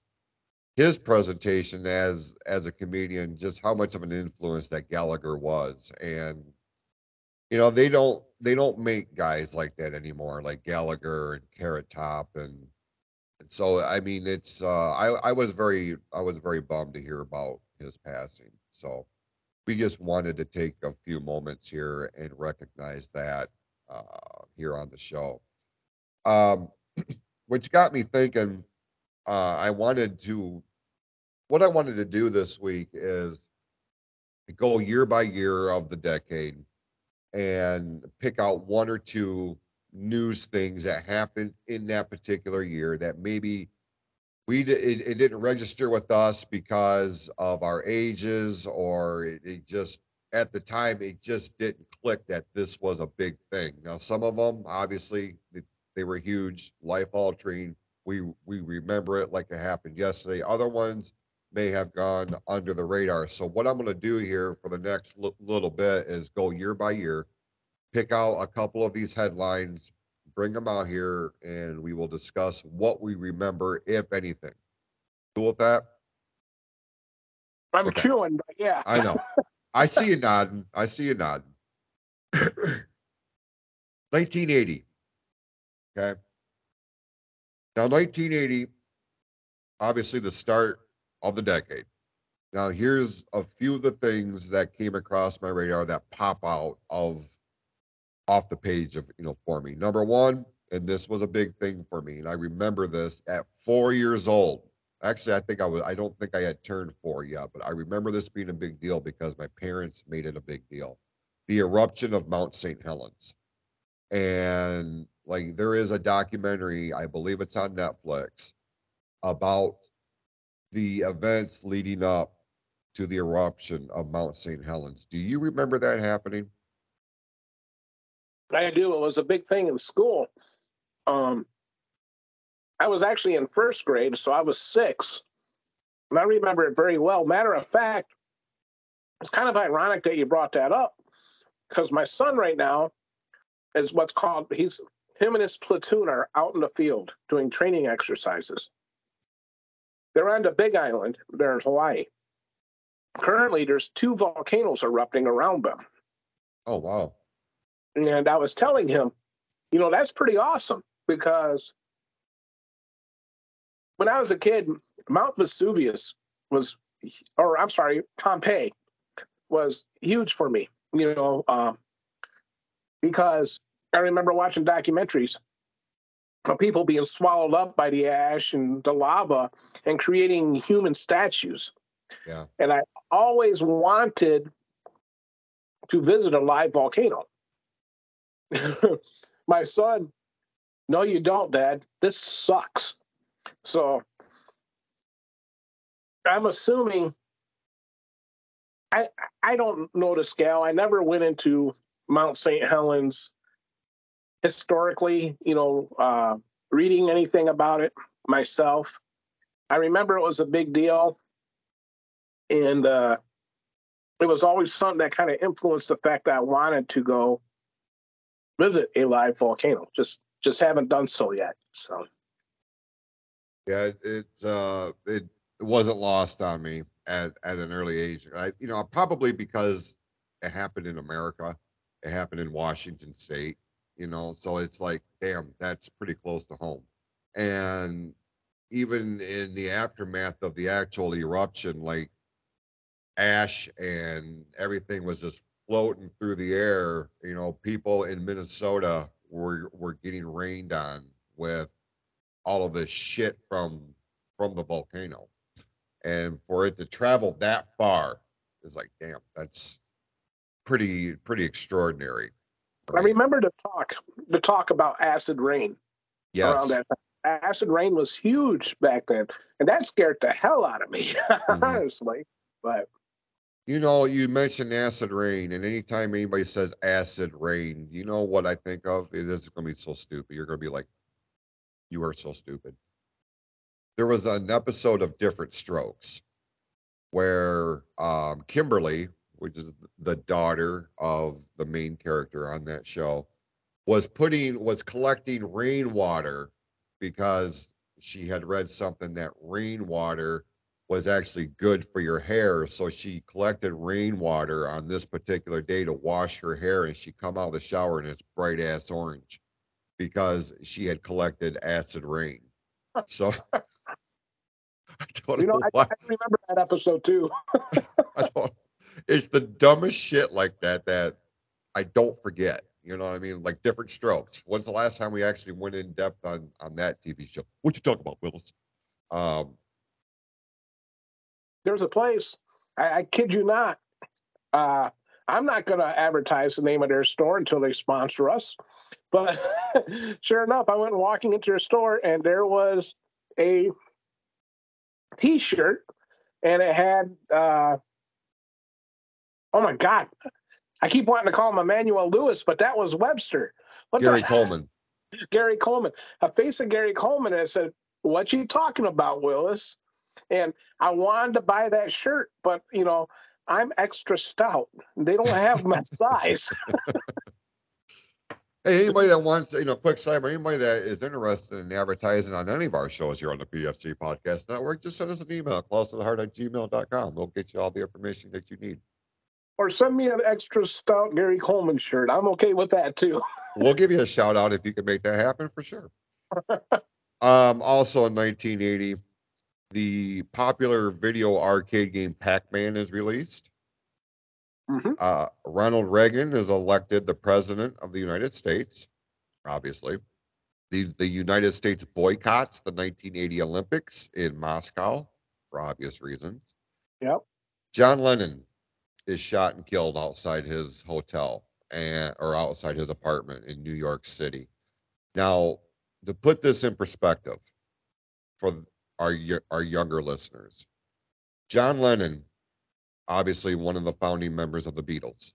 presentation as a comedian just how much of an influence that Gallagher was. And you know, they don't make guys like that anymore, like Gallagher and Carrot Top and So I mean, it's I was very bummed to hear about his passing. So we just wanted to take a few moments here and recognize that here on the show, which got me thinking. What I wanted to do this week is go year by year of the decade and pick out one or two news things that happened in that particular year that maybe it didn't register with us because of our ages, or it just at the time it just didn't click that this was a big thing. Now some of them obviously they were huge, life altering. We remember it like it happened yesterday. Other ones may have gone under the radar. So what I'm going to do here for the next little bit is go year by year, pick out a couple of these headlines, bring them out here, and we will discuss what we remember, if anything. Cool with that? I'm okay. Chewing, but yeah. I know. I see you nodding. 1980. Okay. Now, 1980, obviously the start of the decade. Now, here's a few of the things that came across my radar that pop out off the page of, for me. Number one, and this was a big thing for me, and I remember this at 4 years old. Actually, I don't think I had turned 4 yet, but I remember this being a big deal because my parents made it a big deal. The eruption of Mount St. Helens. And there is a documentary, I believe it's on Netflix, about the events leading up to the eruption of Mount St. Helens. Do you remember that happening? I do. It was a big thing in school. I was actually in first grade, so I was 6. And I remember it very well. Matter of fact, it's kind of ironic that you brought that up, because my son right now is what's called, him and his platoon are out in the field doing training exercises. They're on the Big Island there in Hawaii. Currently, there's 2 volcanoes erupting around them. Oh, wow. And I was telling him, that's pretty awesome, because when I was a kid, Mount Vesuvius Pompeii was huge for me, because I remember watching documentaries of people being swallowed up by the ash and the lava and creating human statues. Yeah. And I always wanted to visit a live volcano. My son, no, you don't, Dad. This sucks. So I'm assuming, I don't know the scale. I never went into Mount St. Helens historically, reading anything about it myself. I remember it was a big deal. And it was always something that kind of influenced the fact that I wanted to go visit a live volcano. Just haven't done so yet. So yeah, it wasn't lost on me at an early age. Probably because it happened in America. It happened in Washington State, so it's like, damn, that's pretty close to home. And even in the aftermath of the actual eruption, ash and everything was just floating through the air. People in Minnesota were getting rained on with all of this shit from the volcano. And for it to travel that far is like, damn, that's pretty extraordinary. Right? I remember the talk about acid rain. Yes. Around that time. Acid rain was huge back then, and that scared the hell out of me, mm-hmm. honestly. But you mentioned acid rain, and anytime anybody says acid rain, you know what I think of? This is going to be so stupid. You're going to be like, you are so stupid. There was an episode of Different Strokes where Kimberly, which is the daughter of the main character on that show, was collecting rainwater because she had read something that rainwater was actually good for your hair. So she collected rainwater on this particular day to wash her hair, and she come out of the shower and it's bright ass orange because she had collected acid rain. So I don't know why. I remember that episode too. I don't, it's the dumbest shit like that that I don't forget. You know what I mean? Like different strokes. When's the last time we actually went in depth on that TV show? What you talking about, Willis? There's a place. I kid you not. I'm not going to advertise the name of their store until they sponsor us. But sure enough, I went walking into their store, and there was a T-shirt, and it had, oh, my God. I keep wanting to call him Emmanuel Lewis, but that was Webster. Gary Coleman. Gary Coleman. A face of Gary Coleman. And I said, what you talking about, Willis? And I wanted to buy that shirt, but, you know, I'm extra stout. They don't have my size. Hey, anybody that wants, you know, quick side, anybody that is interested in advertising on any of our shows here on the PFC Podcast Network, just send us an email, closetotheheart@gmail.com. We'll get you all the information that you need. Or send me an extra stout Gary Coleman shirt. I'm okay with that, too. We'll give you a shout out if you can make that happen, for sure. Also in 1980, the popular video arcade game Pac-Man is released. Mm-hmm. Ronald Reagan is elected the president of the United States, obviously. The United States boycotts the 1980 Olympics in Moscow, for obvious reasons. Yep. John Lennon is shot and killed outside his hotel or outside his apartment in New York City. Now, to put this in perspective for our younger listeners, John Lennon, obviously one of the founding members of the Beatles.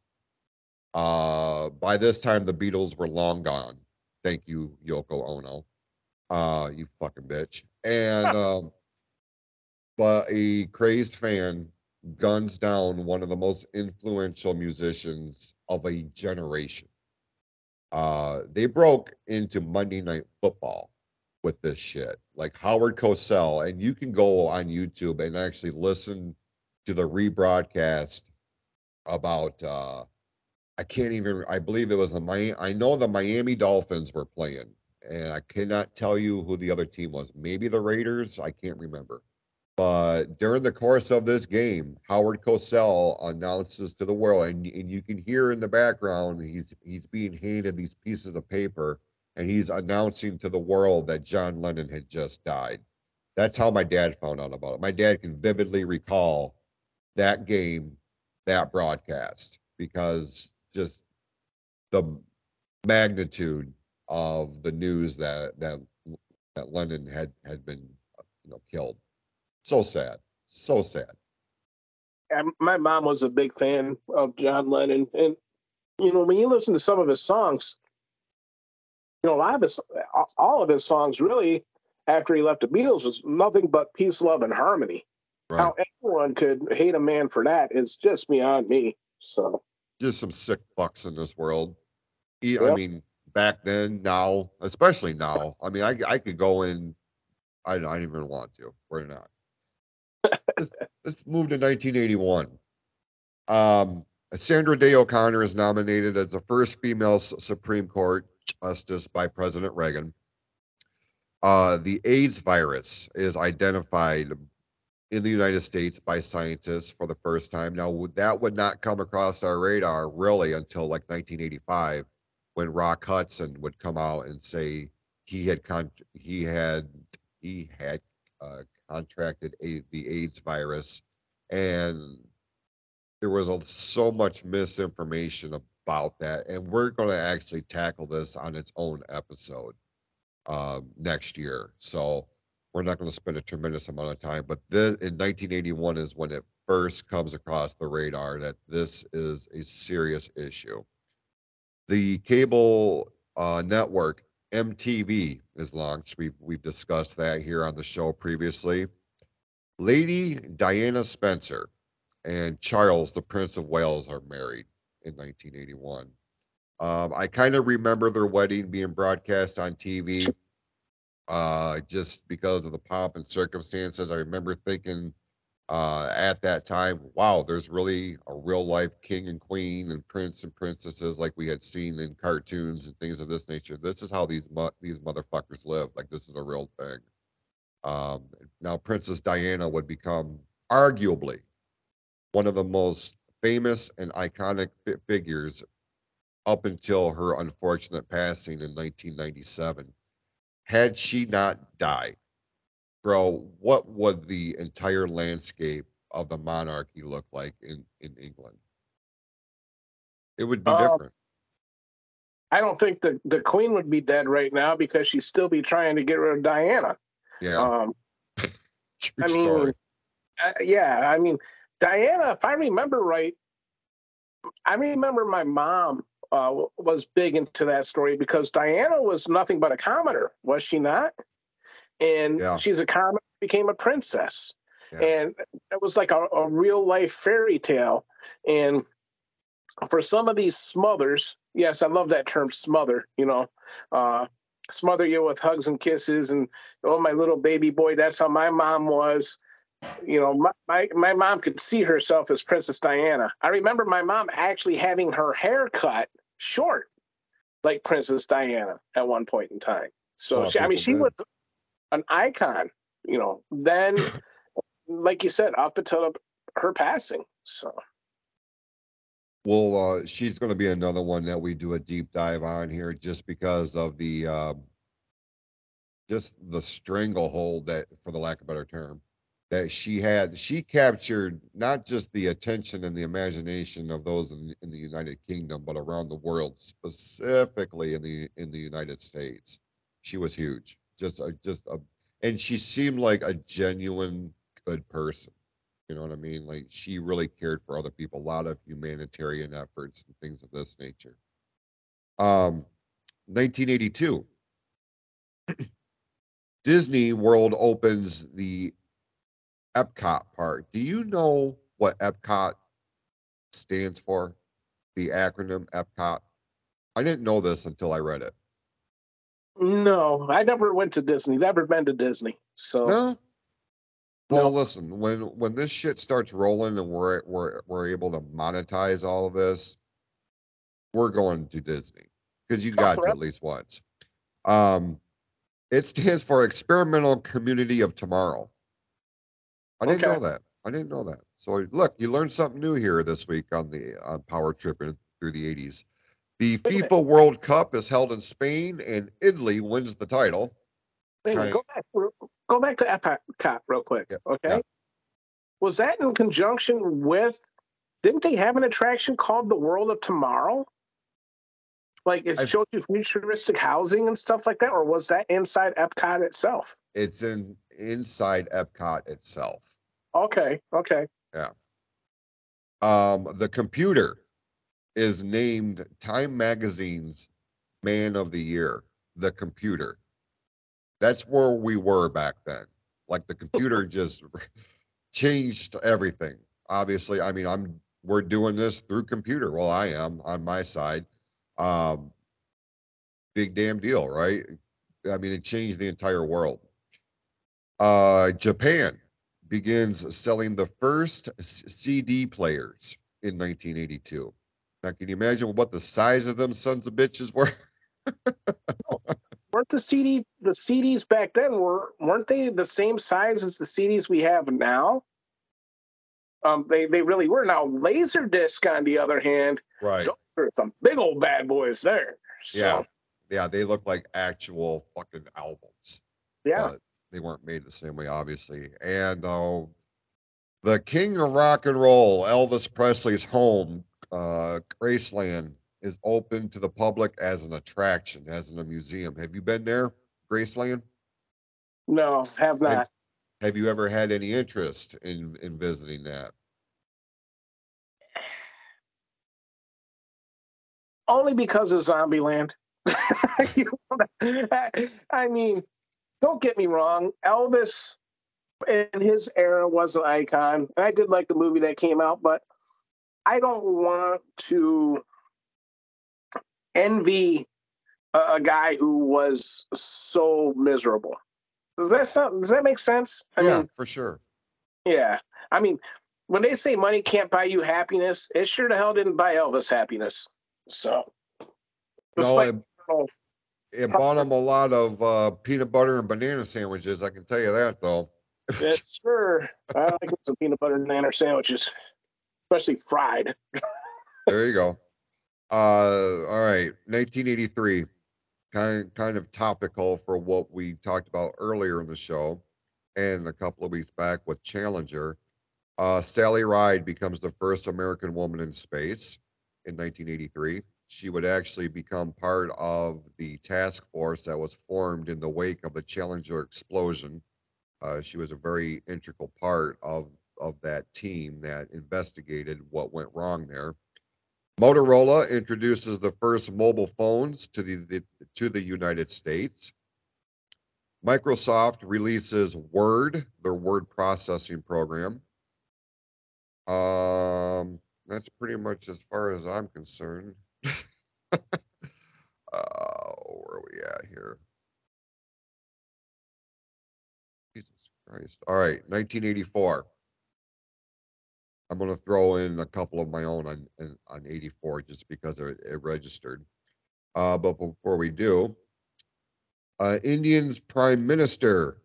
By this time, the Beatles were long gone. Thank you, Yoko Ono. You fucking bitch. And but a crazed fan guns down one of the most influential musicians of a generation. They broke into Monday Night Football with this shit, like Howard Cosell, and you can go on YouTube and actually listen to the rebroadcast about I believe it was the Miami Dolphins were playing, and I cannot tell you who the other team was, maybe the Raiders, I can't remember. But during the course of this game, Howard Cosell announces to the world, and you can hear in the background, he's being handed these pieces of paper, and he's announcing to the world that John Lennon had just died. That's how my dad found out about it. My dad can vividly recall that game, that broadcast, because just the magnitude of the news that Lennon had been, you know, killed. So sad. So sad. And my mom was a big fan of John Lennon. And, you know, when you listen to some of his songs, you know, all of his songs really, after he left the Beatles, was nothing but peace, love, and harmony. Right. How anyone could hate a man for that is just beyond me. So, just some sick fucks in this world. Yep. I mean, back then, now, especially now. I mean, I could go in. I don't even want to. We're not. Let's move to 1981. Sandra Day O'Connor is nominated as the first female Supreme Court justice by President Reagan. The AIDS virus is identified in the United States by scientists for the first time. Now, that would not come across our radar really until like 1985, when Rock Hudson would come out and say he had contracted the AIDS virus, and there was so much misinformation about that, and we're going to actually tackle this on its own episode next year, so we're not going to spend a tremendous amount of time, but in 1981 is when it first comes across the radar that this is a serious issue. The cable network MTV is launched. We've discussed that here on the show previously. Lady Diana Spencer and Charles, the Prince of Wales, are married in 1981. I kind of remember their wedding being broadcast on TV just because of the pomp and circumstances. I remember thinking at that time, wow, there's really a real-life king and queen and prince and princesses like we had seen in cartoons and things of this nature. This is how these motherfuckers live. Like, this is a real thing. Now, Princess Diana would become arguably one of the most famous and iconic figures up until her unfortunate passing in 1997. Had she not died, bro, what would the entire landscape of the monarchy look like in England? It would be different. I don't think the queen would be dead right now because she'd still be trying to get rid of Diana. Yeah. I mean, Diana, if I remember right, I remember my mom was big into that story because Diana was nothing but a commoner, was she not? And she's a commoner, became a princess. Yeah. And it was like a real-life fairy tale. And for some of these smothers, yes, I love that term, smother, you know, smother you with hugs and kisses and, oh, my little baby boy, that's how my mom was. You know, my mom could see herself as Princess Diana. I remember my mom actually having her hair cut short like Princess Diana at one point in time. So, she was an icon, you know, then, like you said, up until her passing. So, well, she's going to be another one that we do a deep dive on here just because of the stranglehold that, for the lack of a better term, that she had. She captured not just the attention and the imagination of those in the United Kingdom, but around the world, specifically in the United States. She was huge. And she seemed like a genuine good person. You know what I mean? Like, she really cared for other people, a lot of humanitarian efforts and things of this nature. 1982, Disney World opens the Epcot part. Do you know what Epcot stands for? The acronym Epcot? I didn't know this until I read it. No, I never went to Disney. Never been to Disney. So. No? Well, listen, when this shit starts rolling and we're able to monetize all of this, we're going to Disney because you got to at least once. It stands for Experimental Community of Tomorrow. I didn't know that. So look, you learned something new here this week on Power Trippin' Through the 80s. The FIFA World Cup is held in Spain, and Italy wins the title. Wait, go back to Epcot real quick, okay? Yeah. Was that in conjunction with? Didn't they have an attraction called the World of Tomorrow? Like, it showed you futuristic housing and stuff like that, or was that inside Epcot itself? It's inside Epcot itself. Okay. Yeah. The computer is named Time Magazine's Man of the Year. The computer. That's where we were back then. Like, the computer just changed everything. Obviously, I mean, we're doing this through computer. Well, I am on my side. Big damn deal, right? I mean, it changed the entire world. Japan begins selling the first CD players in 1982. Now, can you imagine what the size of them sons of bitches were? Weren't the CDs back then weren't they the same size as the CDs we have now? They really were. Now, Laserdisc, on the other hand, right? Those are some big old bad boys there. So. Yeah, they look like actual fucking albums. Yeah, they weren't made the same way, obviously. And the king of rock and roll, Elvis Presley's home, Graceland, is open to the public as an attraction, as in a museum. Have you been there, Graceland? No, have not. Have you ever had any interest in visiting that? Only because of Zombieland. I mean, don't get me wrong. Elvis in his era was an icon. And I did like the movie that came out, but I don't want to envy a guy who was so miserable. Does that make sense? I mean, for sure. Yeah. I mean, when they say money can't buy you happiness, it sure the hell didn't buy Elvis happiness. So, no, like, It bought them a lot of peanut butter and banana sandwiches. I can tell you that, though. Yes, sure. I like some peanut butter and banana sandwiches, especially fried. There you go. All right, 1983, kind of topical for what we talked about earlier in the show, and a couple of weeks back with Challenger. Sally Ride becomes the first American woman in space in 1983. She would actually become part of the task force that was formed in the wake of the Challenger explosion. She was a very integral part of that team that investigated what went wrong there. Motorola introduces the first mobile phones to the United States. Microsoft releases Word, their word processing program. That's pretty much as far as I'm concerned. Where are we at here? Jesus Christ. All right, 1984. I'm going to throw in a couple of my own on 84 just because it registered. But before we do, India's Prime Minister,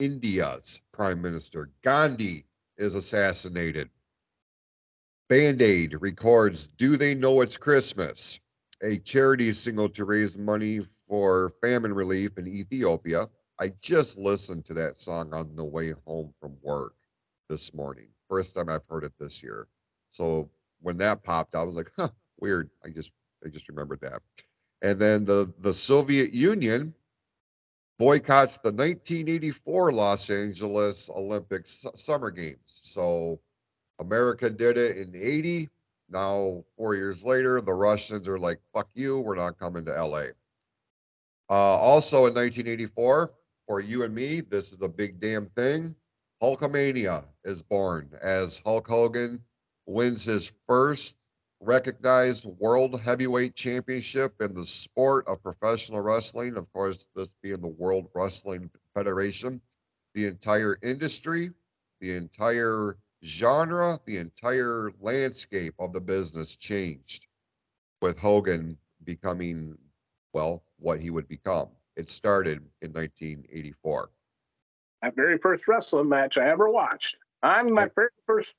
Gandhi, is assassinated. Band-Aid records Do They Know It's Christmas, a charity single to raise money for famine relief in Ethiopia. I just listened to that song on the way home from work this morning. First time I've heard it this year. So when that popped, I was like, huh, weird. I just remembered that. And then the Soviet Union boycotts the 1984 Los Angeles Olympics Summer Games. So America did it in 80. Now, 4 years later, the Russians are like, fuck you, we're not coming to LA. Also in 1984, for you and me, this is a big damn thing. Hulkamania is born as Hulk Hogan wins his first recognized world heavyweight championship in the sport of professional wrestling. Of course, this being the World Wrestling Federation. The entire industry, the entire genre, the entire landscape of the business changed with Hogan becoming, well, what he would become. It started in 1984. My very first wrestling match I ever watched on my very first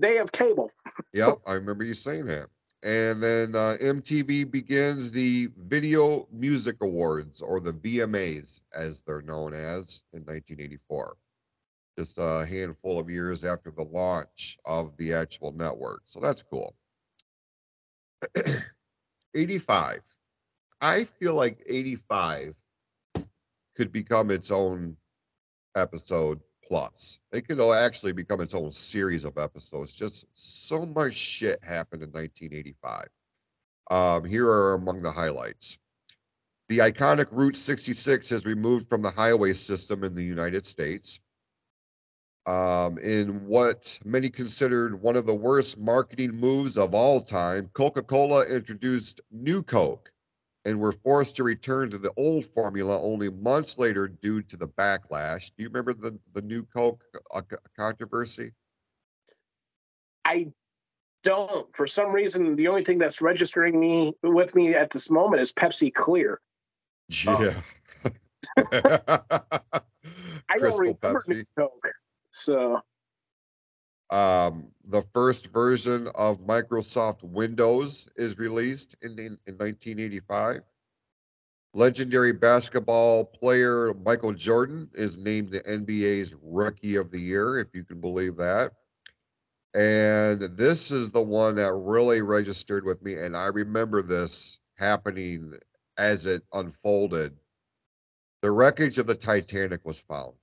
day of cable. Yep, I remember you saying that. And then MTV begins the Video Music Awards, or the VMAs as they're known as, in 1984. Just a handful of years after the launch of the actual network. So that's cool. 85. I feel like 85 could become its own episode plus. It could actually become its own series of episodes. Just so much shit happened in 1985. Here are among the highlights. The iconic Route 66 is removed from the highway system in the United States. In what many considered one of the worst marketing moves of all time, Coca-Cola introduced New Coke and were forced to return to the old formula only months later due to the backlash. Do you remember the New Coke controversy? I don't. For some reason, the only thing that's registering with me at this moment is Pepsi Clear. Yeah. I don't remember New Coke. So, the first version of Microsoft Windows is released in 1985. Legendary basketball player Michael Jordan is named the NBA's Rookie of the Year, if you can believe that. And this is the one that really registered with me, and I remember this happening as it unfolded. The wreckage of the Titanic was found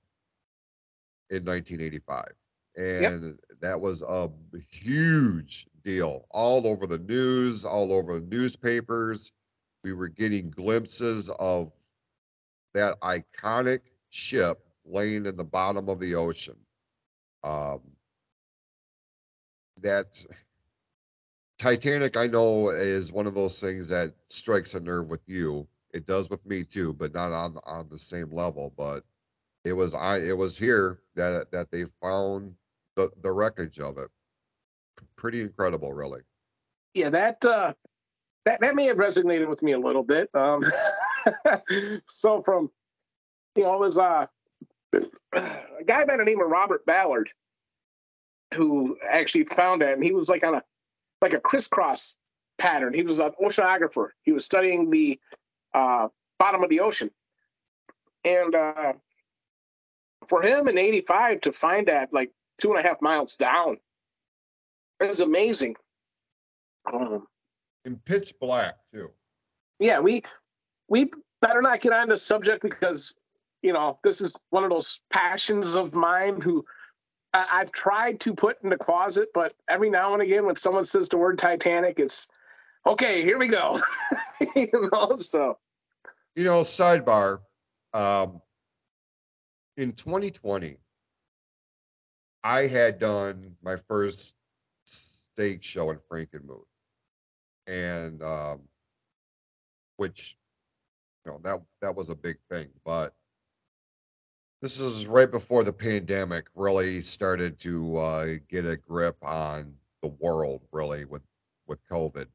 in 1985, and yep, that was a huge deal all over the news, all over the newspapers. We were getting glimpses of that iconic ship laying in the bottom of the ocean. That Titanic, I know, is one of those things that strikes a nerve with you. It does with me too, but not on the same level. But It was here that they found the wreckage of it. Pretty incredible, really. Yeah, that that may have resonated with me a little bit. So from, you know, it was a guy by the name of Robert Ballard who actually found that, and he was like on a crisscross pattern. He was an oceanographer. He was studying the bottom of the ocean. And for him in 85 to find that like 2.5 miles down is amazing. And pitch black too. Yeah, we better not get on this subject because, you know, this is one of those passions of mine who I've tried to put in the closet, but every now and again when someone says the word Titanic, it's okay, here we go. You know, so. You know, sidebar. In 2020, I had done my first stage show in Frankenmuth, and which, you know, that was a big thing. But this is right before the pandemic really started to get a grip on the world, really, with COVID.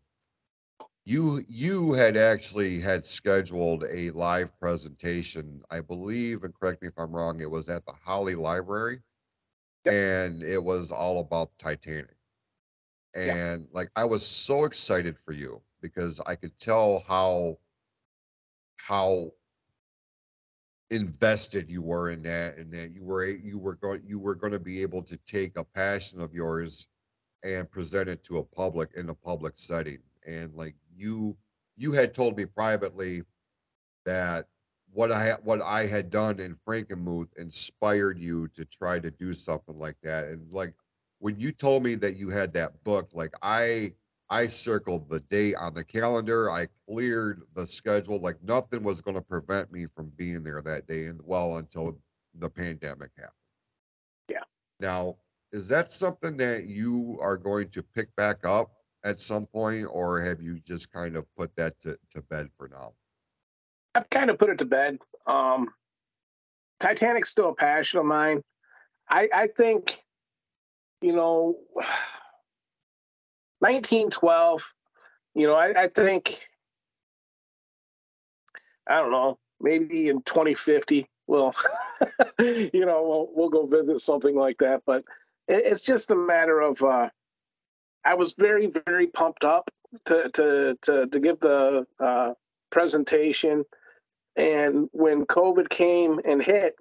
You had actually had scheduled a live presentation, I believe, and correct me if I'm wrong, it was at the Holly Library, yep. And it was all about Titanic. And yep. Like, I was so excited for you because I could tell how invested you were in that, and that you were going to be able to take a passion of yours and present it to a public setting. And like you had told me privately that what I had done in Frankenmuth inspired you to try to do something like that. And like when you told me that you had that book, like I circled the date on the calendar, I cleared the schedule, like nothing was going to prevent me from being there that day, and well, until the pandemic happened. Yeah. Now, is that something that you are going to pick back up at some point, or have you just kind of put that to bed for now? I've kind of put it to bed. Titanic's still a passion of mine. I think, you know, 1912, you know, I think, I don't know, maybe in 2050, we'll, you know, we'll go visit something like that. But it's just a matter of, I was very, very pumped up to give the presentation. And when COVID came and hit,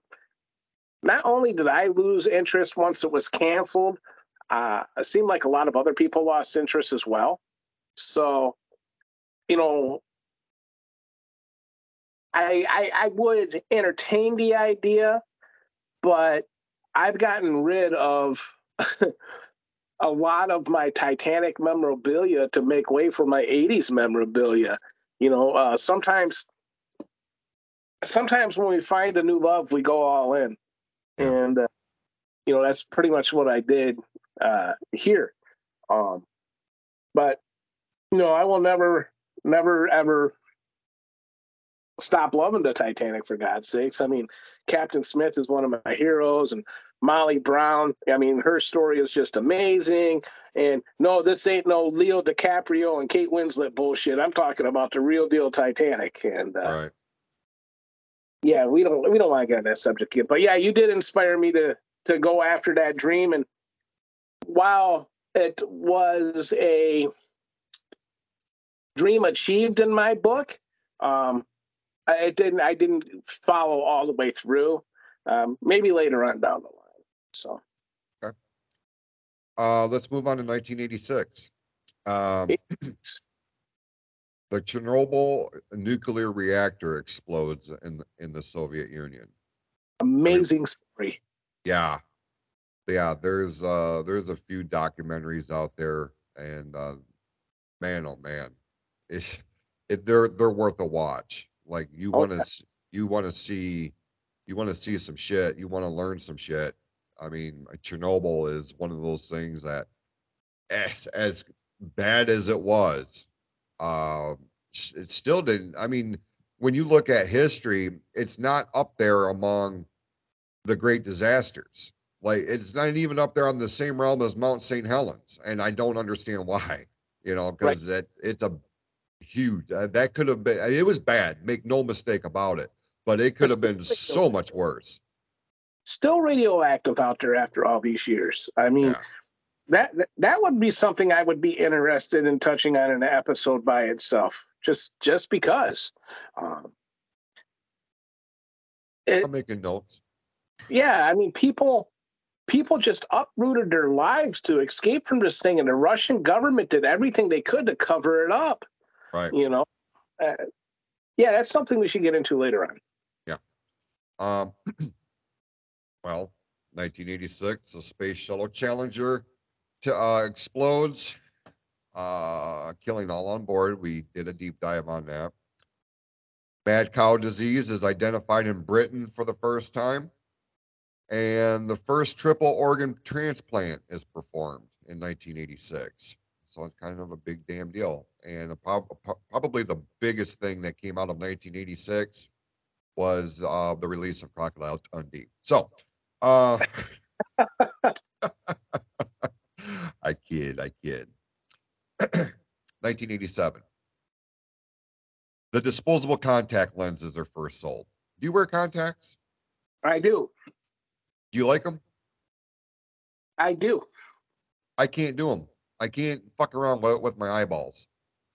not only did I lose interest once it was canceled, it seemed like a lot of other people lost interest as well. So, you know, I would entertain the idea, but I've gotten rid of a lot of my Titanic memorabilia to make way for my 80s memorabilia. You know, sometimes when we find a new love, we go all in. And, you know, that's pretty much what I did here. But, you know, I will never, ever stop loving the Titanic, for God's sakes. I mean, Captain Smith is one of my heroes, and Molly Brown, I mean, her story is just amazing. And no, this ain't no Leo DiCaprio and Kate Winslet bullshit. I'm talking about the real deal Titanic. And right. Yeah, we don't want to get on that subject yet. But yeah, you did inspire me to go after that dream. And while it was a dream achieved in my book, I didn't follow all the way through. Maybe later on down the line. So, okay. Let's move on to 1986. The Chernobyl nuclear reactor explodes in the Soviet Union. Amazing story. Yeah, yeah. There's a few documentaries out there, and man, oh man, they're worth a watch. Like you want to see some shit. You want to learn some shit. I mean, Chernobyl is one of those things that, as bad as it was, it still didn't. I mean, when you look at history, it's not up there among the great disasters. Like, it's not even up there on the same realm as Mount St. Helens. And I don't understand why, you know, because it's a huge. That could have been, it was bad, make no mistake about it, but it could have been so much worse. Still radioactive out there after all these years. I mean, yeah. That would be something I would be interested in touching on an episode by itself, just because. I'm making notes. Yeah, I mean, people just uprooted their lives to escape from this thing, and the Russian government did everything they could to cover it up. Right. You know? Yeah, that's something we should get into later on. Yeah. Well, 1986, the space shuttle Challenger explodes, killing all on board. We did a deep dive on that. Mad cow disease is identified in Britain for the first time. And the first triple organ transplant is performed in 1986. So it's kind of a big damn deal. And probably the biggest thing that came out of 1986 was the release of Crocodile Dundee. So, I kid. 1987. The disposable contact lenses are first sold. Do you wear contacts? I do. Do you like them? I do. I can't do them. I can't fuck around with my eyeballs.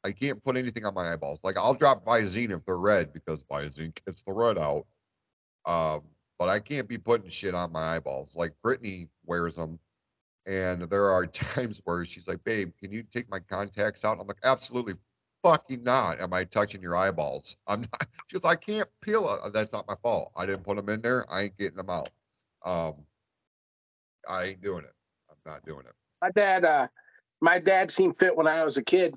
I can't put anything on my eyeballs. Like, I'll drop Visine if they're red, because Visine gets the red out. But I can't be putting shit on my eyeballs. Like, Brittany wears them, and there are times where she's like, babe, can you take my contacts out? I'm like, absolutely fucking not. Am I touching your eyeballs? I'm not. She's like, I can't peel it. That's not my fault. I didn't put them in there. I ain't getting them out. I ain't doing it. I'm not doing it. My dad seemed fit when I was a kid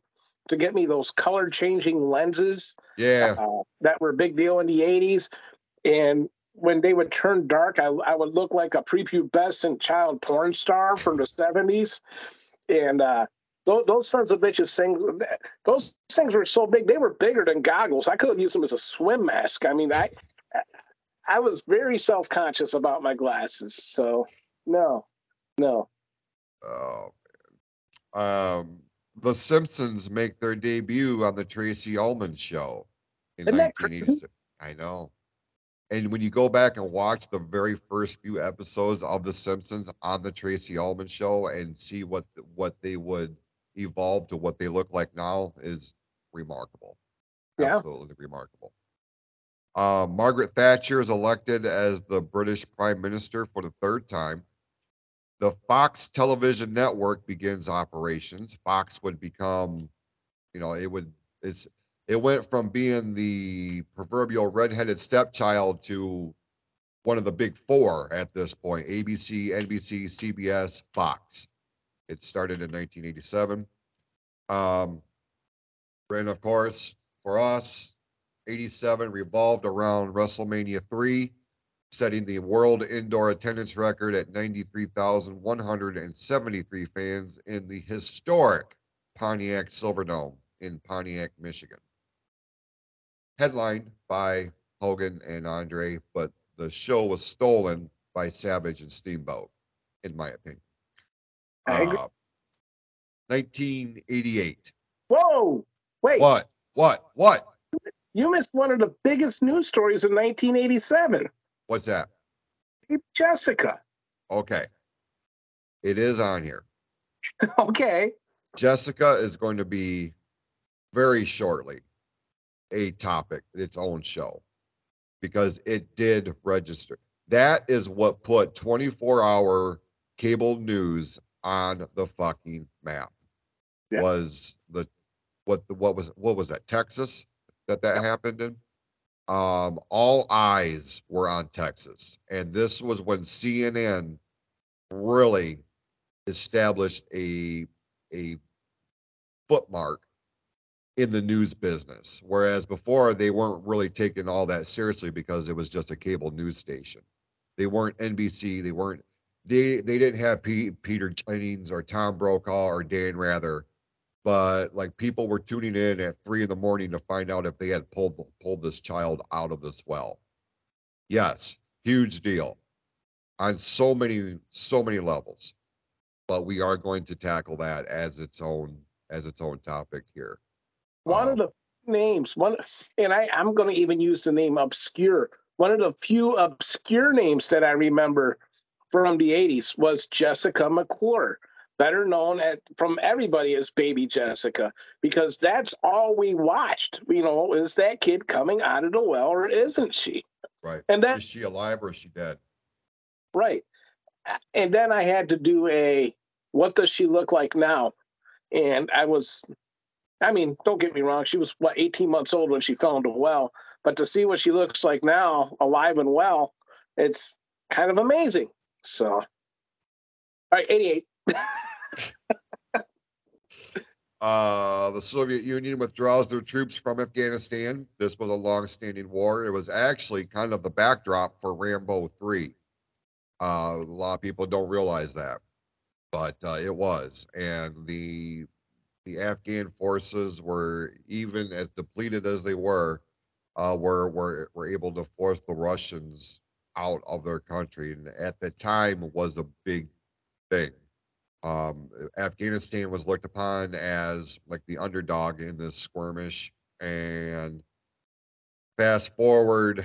to get me those color changing lenses. Yeah, that were a big deal in the 80s. And when they would turn dark, I would look like a prepubescent child porn star from the 70s. And those sons of bitches things. Those things were so big. They were bigger than goggles. I couldn't use them as a swim mask. I mean, I was very self-conscious about my glasses, so no. Oh, man. The Simpsons make their debut on the Tracy Ullman show in 1986. I know. And when you go back and watch the very first few episodes of The Simpsons on the Tracy Ullman show and see what they would evolve to what they look like now is remarkable. Yeah. Absolutely remarkable. Margaret Thatcher is elected as the British Prime Minister for the third time. The Fox television network begins operations. Fox would become, it went from being the proverbial redheaded stepchild to one of the big four at this point: ABC, NBC, CBS, Fox. It started in 1987. And of course, for us, 87 revolved around WrestleMania 3, setting the world indoor attendance record at 93,173 fans in the historic Pontiac Silverdome in Pontiac, Michigan. Headlined by Hogan and Andre, but the show was stolen by Savage and Steamboat, in my opinion. I agree. 1988. Whoa! Wait. What? You missed one of the biggest news stories in 1987. What's that? Jessica. Okay. It is on here. Okay. Jessica is going to be very shortly a topic, its own show, because it did register. That is what put 24-hour cable news on the fucking map. Yeah. Was the what was that? Texas? That happened in. All eyes were on Texas, and this was when CNN really established a footmark in the news business, whereas before they weren't really taking all that seriously because it was just a cable news station. They weren't NBC. They weren't. They didn't have Peter Jennings or Tom Brokaw or Dan Rather. But like, people were tuning in at 3 a.m. to find out if they had pulled this child out of this well. Yes, huge deal on so many levels. But we are going to tackle that as its own topic here. One of the names. One, and I'm going to even use the name obscure. One of the few obscure names that I remember from the 80s was Jessica McClure, better known from everybody as Baby Jessica, because that's all we watched. You know, is that kid coming out of the well or isn't she? Right. And then, is she alive or is she dead? Right. And then I had to do a what does she look like now? And I mean, don't get me wrong. She was, 18 months old when she fell into a well. But to see what she looks like now, alive and well, it's kind of amazing. So, all right, 88. The Soviet Union withdraws their troops from Afghanistan. This was a long-standing war. It was actually kind of the backdrop for Rambo 3. A lot of people don't realize that, but it was. And the Afghan forces were, even as depleted as they were able to force the Russians out of their country. And at the time was a big thing. Afghanistan was looked upon as like the underdog in this skirmish. And fast forward,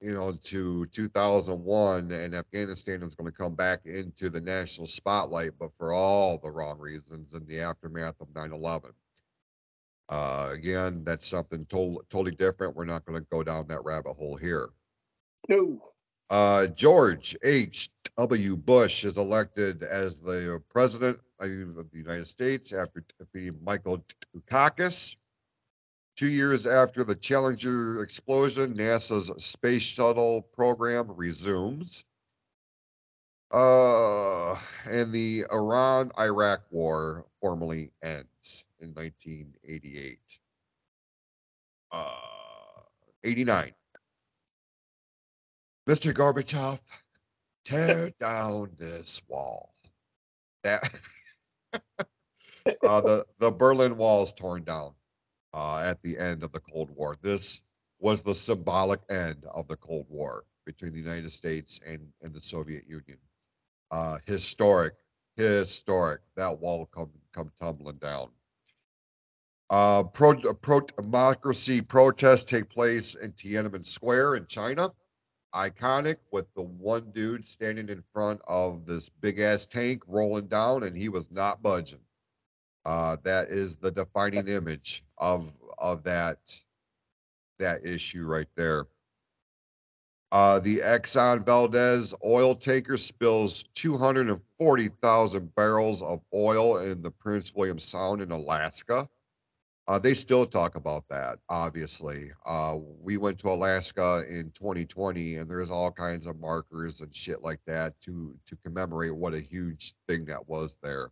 you know, to 2001, and Afghanistan is going to come back into the national spotlight, but for all the wrong reasons in the aftermath of 9/11. Again, that's something totally different. We're not going to go down that rabbit hole here. No. George H.W. Bush is elected as the president of the United States after defeating Michael Dukakis. 2 years after the Challenger explosion, NASA's space shuttle program resumes. And the Iran-Iraq war formally ends in 1988. 89. Mr. Gorbachev, tear down this wall. That the Berlin Wall is torn down at the end of the Cold War. This was the symbolic end of the Cold War between the United States and the Soviet Union. Historic. That wall come tumbling down. Pro-democracy protests take place in Tiananmen Square in China. Iconic, with the one dude standing in front of this big-ass tank rolling down, and he was not budging. That is the defining image of that issue right there. The Exxon Valdez oil tanker spills 240,000 barrels of oil in the Prince William Sound in Alaska. They still talk about that, obviously. We went to Alaska in 2020, and there's all kinds of markers and shit like that to commemorate what a huge thing that was there.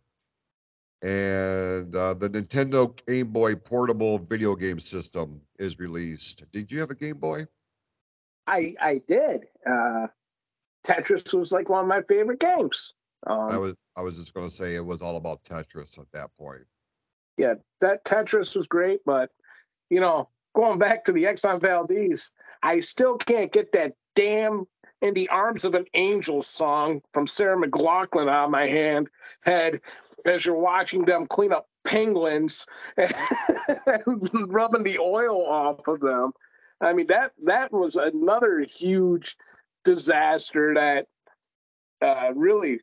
And the Nintendo Game Boy Portable video game system is released. Did you have a Game Boy? I did. Tetris was like one of my favorite games. I was just going to say it was all about Tetris at that point. Yeah, that Tetris was great, but, you know, going back to the Exxon Valdez, I still can't get that damn In the Arms of an Angel song from Sarah McLachlan on my head as you're watching them clean up penguins and rubbing the oil off of them. I mean, that was another huge disaster that really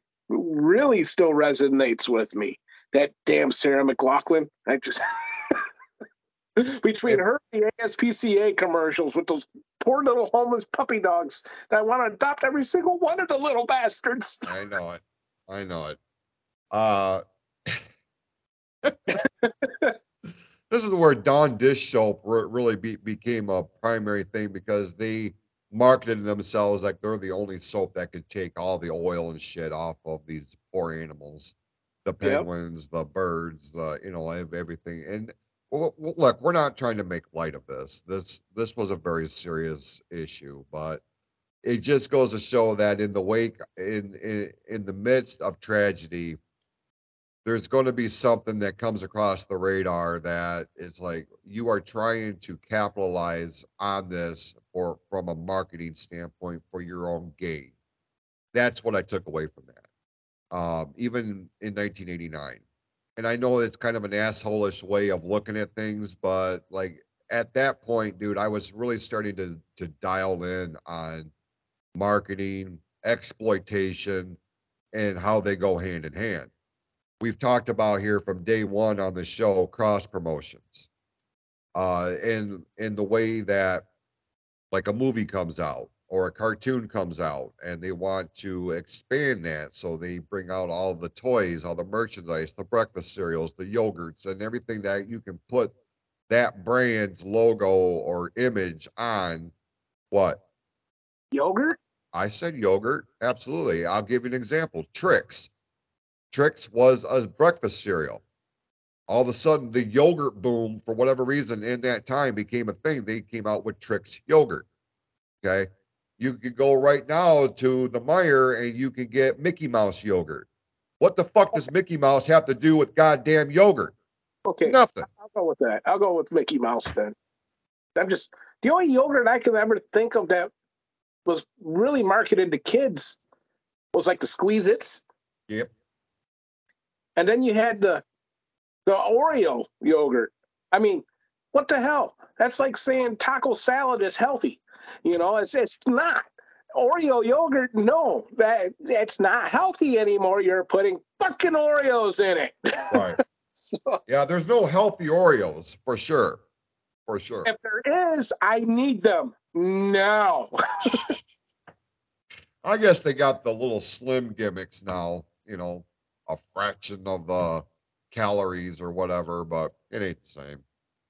still resonates with me. That damn Sarah McLachlan. I just between her and the ASPCA commercials with those poor little homeless puppy dogs that want to adopt every single one of the little bastards. I know it. This is where Don Dish Soap really became a primary thing, because they marketed themselves like they're the only soap that could take all the oil and shit off of these poor animals. The penguins, the birds, everything. And look, we're not trying to make light of this. This was a very serious issue, but it just goes to show that in the wake, in the midst of tragedy, there's going to be something that comes across the radar that it's like you are trying to capitalize on this, or from a marketing standpoint, for your own gain. That's what I took away from that. Even in 1989. And I know it's kind of an asshole-ish way of looking at things, but like at that point, dude, I was really starting to dial in on marketing, exploitation, and how they go hand in hand. We've talked about here from day one on the show, cross promotions, and the way that like a movie comes out or a cartoon comes out and they want to expand that. So they bring out all the toys, all the merchandise, the breakfast cereals, the yogurts, and everything that you can put that brand's logo or image on. What? Yogurt? I said yogurt. Absolutely. I'll give you an example. Trix. Trix was a breakfast cereal. All of a sudden, the yogurt boom, for whatever reason, in that time became a thing. They came out with Trix yogurt. Okay. You could go right now to the Meijer and you can get Mickey Mouse yogurt. What the fuck does Mickey Mouse have to do with goddamn yogurt? Okay. Nothing. I'll go with that. I'll go with Mickey Mouse then. I'm just, the only yogurt I can ever think of that was really marketed to kids was like the Squeeze-Its. Yep. And then you had the Oreo yogurt. I mean, what the hell? That's like saying taco salad is healthy. You know, it's not. Oreo yogurt, no, that's not healthy anymore. You're putting fucking Oreos in it. Right. So, yeah, there's no healthy Oreos for sure. For sure. If there is, I need them. No. I guess they got the little slim gimmicks now, you know, a fraction of the calories or whatever, but it ain't the same.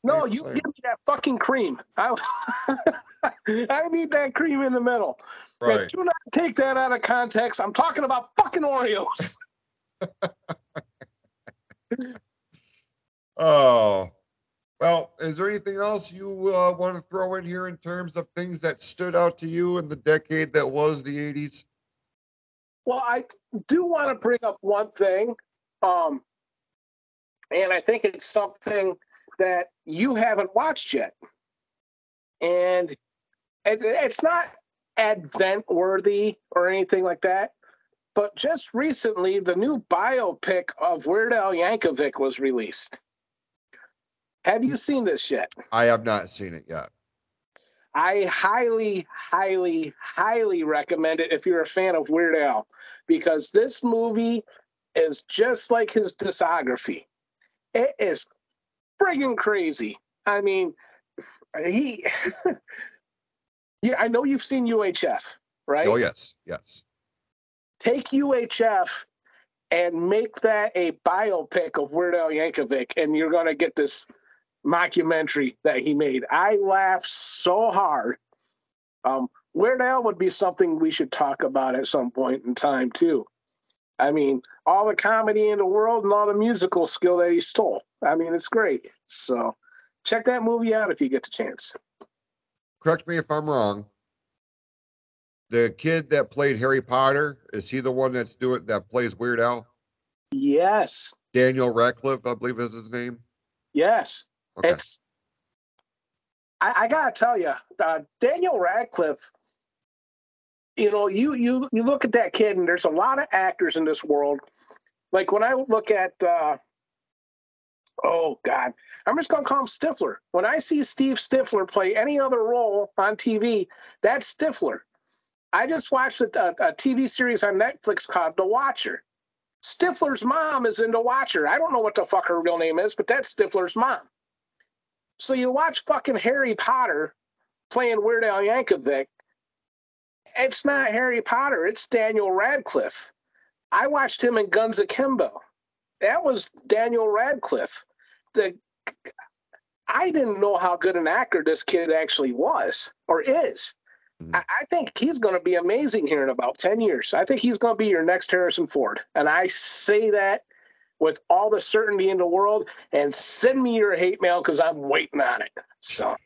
No, you give me that fucking cream. I need that cream in the middle. Right. And do not take that out of context. I'm talking about fucking Oreos. Oh. Well, is there anything else you want to throw in here in terms of things that stood out to you in the decade that was the 80s? Well, I do want to bring up one thing, and I think it's something that you haven't watched yet. And it's not advent-worthy or anything like that, but just recently, the new biopic of Weird Al Yankovic was released. Have you seen this yet? I have not seen it yet. I highly, highly, highly recommend it if you're a fan of Weird Al, because this movie is just like his discography. It is friggin' crazy. I mean, he... Yeah, I know you've seen UHF, right? Oh, yes, yes. Take UHF and make that a biopic of Weird Al Yankovic, and you're going to get this mockumentary that he made. I laughed so hard. Weird Al would be something we should talk about at some point in time too. I mean, all the comedy in the world and all the musical skill that he stole. I mean, it's great. So check that movie out if you get the chance. Correct me if I'm wrong. The kid that played Harry Potter, is he the one that's doing that plays Weird Al? Yes. Daniel Radcliffe, I believe is his name. Yes. Okay. It's, I gotta tell you, Daniel Radcliffe, you know, you look at that kid, and there's a lot of actors in this world. Like when I look at, oh God, I'm just gonna call him Stifler. When I see Steve Stifler play any other role on TV, that's Stifler. I just watched a TV series on Netflix called The Watcher. Stifler's mom is in The Watcher. I don't know what the fuck her real name is, but that's Stifler's mom. So you watch fucking Harry Potter playing Weird Al Yankovic. It's not Harry Potter. It's Daniel Radcliffe. I watched him in Guns Akimbo. That was Daniel Radcliffe. I didn't know how good an actor this kid actually was or is. I think he's going to be amazing here in about 10 years. I think he's going to be your next Harrison Ford. And I say that with all the certainty in the world. And send me your hate mail because I'm waiting on it. So.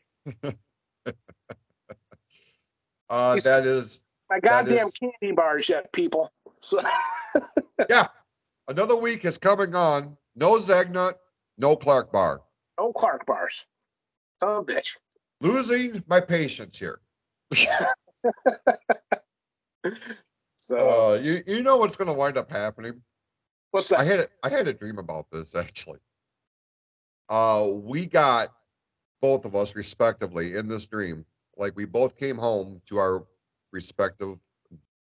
That is. My goddamn candy bars yet, people. So. Yeah. Another week is coming on. No Zagnut, no Clark bar. No Clark bars. Oh, bitch. Losing my patience here. So you know what's going to wind up happening? What's that? I had a dream about this actually. We got both of us respectively in this dream. Like, we both came home to our respective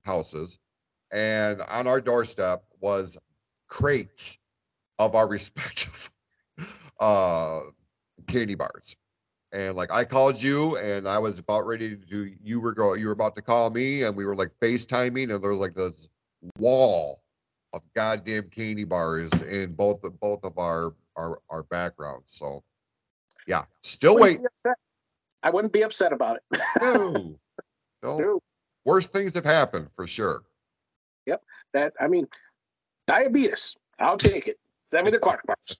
houses, and on our doorstep was crates of our respective candy bars. And like, I called you, and I was about ready to do, you were about to call me, and we were like FaceTiming, and there was like this wall of goddamn candy bars in both of our backgrounds. So yeah, still waiting. I wouldn't be upset about it. No. Worst things have happened for sure. Yep. Diabetes. I'll take it. Send me the Clark bars.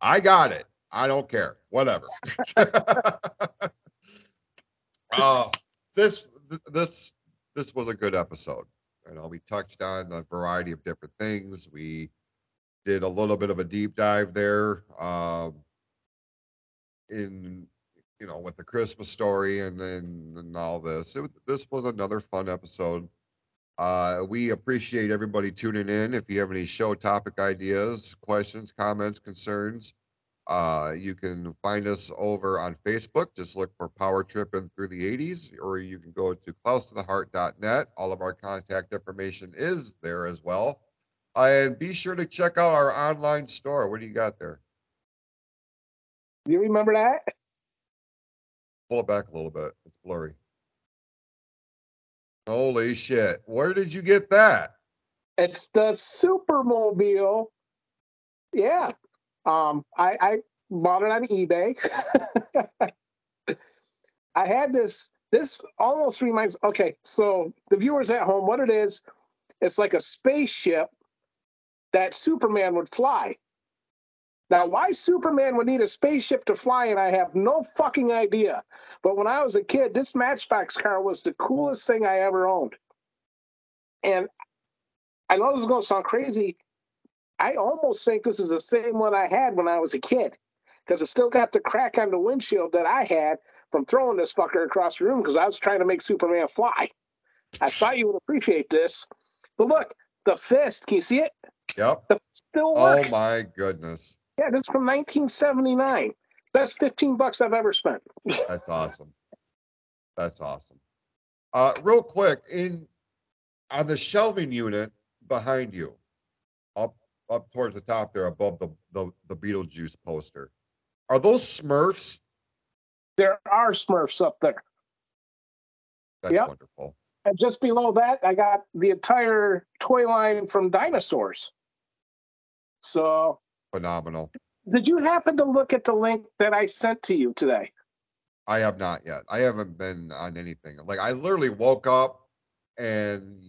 I got it. I don't care. Whatever. This was a good episode. You know, we touched on a variety of different things. We did a little bit of a deep dive there, with the Christmas story and all this. This was another fun episode. We appreciate everybody tuning in. If you have any show topic ideas, questions, comments, concerns, you can find us over on Facebook. Just look for Power Trippin' Thru the 80s, or you can go to clousetotheheart.net. All of our contact information is there as well. And be sure to check out our online store. What do you got there? You remember that? Pull it back a little bit. It's blurry. Holy shit. Where did you get that? It's the Supermobile. Yeah. I bought it on eBay. I had this almost reminds, okay, so the viewers at home, what it is, it's like a spaceship that Superman would fly. Now, why Superman would need a spaceship to fly in, I have no fucking idea. But when I was a kid, this Matchbox car was the coolest thing I ever owned. And I know this is going to sound crazy, I almost think this is the same one I had when I was a kid, because it still got the crack on the windshield that I had from throwing this fucker across the room because I was trying to make Superman fly. I thought you would appreciate this. But look, the fist, can you see it? Yep. The fist still works. Oh, my goodness. Yeah, this is from 1979. That's $15 I've ever spent. That's awesome. That's awesome. Real quick, on the shelving unit behind you, up towards the top there, above the Beetlejuice poster. Are those Smurfs? There are Smurfs up there. That's wonderful. And just below that, I got the entire toy line from Dinosaurs. So phenomenal. Did you happen to look at the link that I sent to you today? I have not yet. I haven't been on anything. Like, I literally woke up and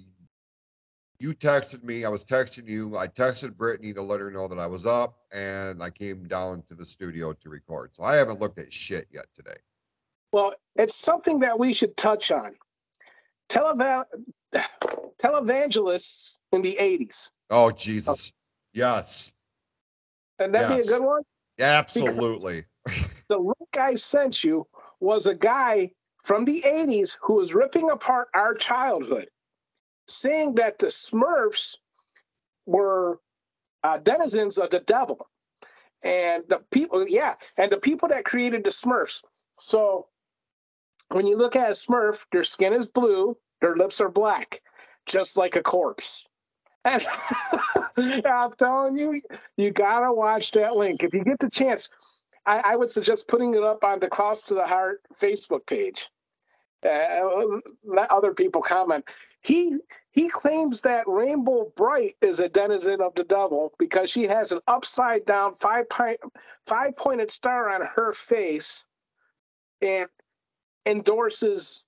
you texted me. I was texting you. I texted Brittany to let her know that I was up, and I came down to the studio to record. So I haven't looked at shit yet today. Well, it's something that we should touch on. Televangelists in the 80s. Oh, Jesus. Yes. And that'd be a good one? Absolutely. Because the link I sent you was a guy from the 80s who was ripping apart our childhood, saying that the Smurfs were denizens of the devil, and the people that created the Smurfs. So when you look at a Smurf, their skin is blue, their lips are black, just like a corpse. And I'm telling you, you gotta watch that link if you get the chance. I would suggest putting it up on the Klaus to the Heart Facebook page. Let other people comment. He claims that Rainbow Bright is a denizen of the devil because she has an upside down five-pointed star on her face, and endorses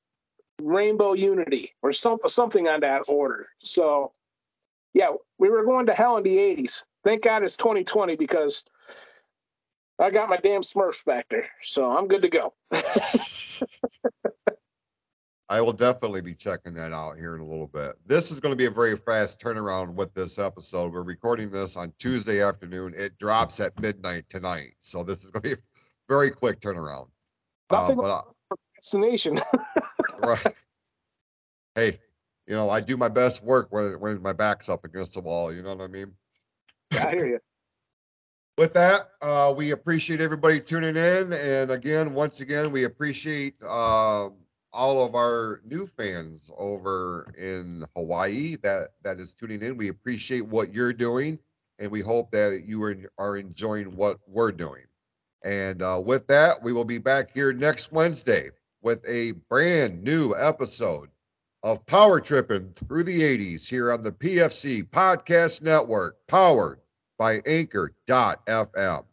rainbow unity or something on that order. So yeah, we were going to hell in the 80s. Thank God it's 2020 because I got my damn Smurfs back there, so I'm good to go. I will definitely be checking that out here in a little bit. This is going to be a very fast turnaround with this episode. We're recording this on Tuesday afternoon. It drops at midnight tonight. So this is going to be a very quick turnaround. Nothing like procrastination. Right. Hey, I do my best work when my back's up against the wall. You know what I mean? Yeah, I hear you. with that, we appreciate everybody tuning in. And again, once again, we appreciate all of our new fans over in Hawaii that is tuning in. We appreciate what you're doing, and we hope that you are enjoying what we're doing. And with that, we will be back here next Wednesday with a brand new episode of Power Trippin' Thru the 80s here on the PFC Podcast Network, powered by Anchor.fm.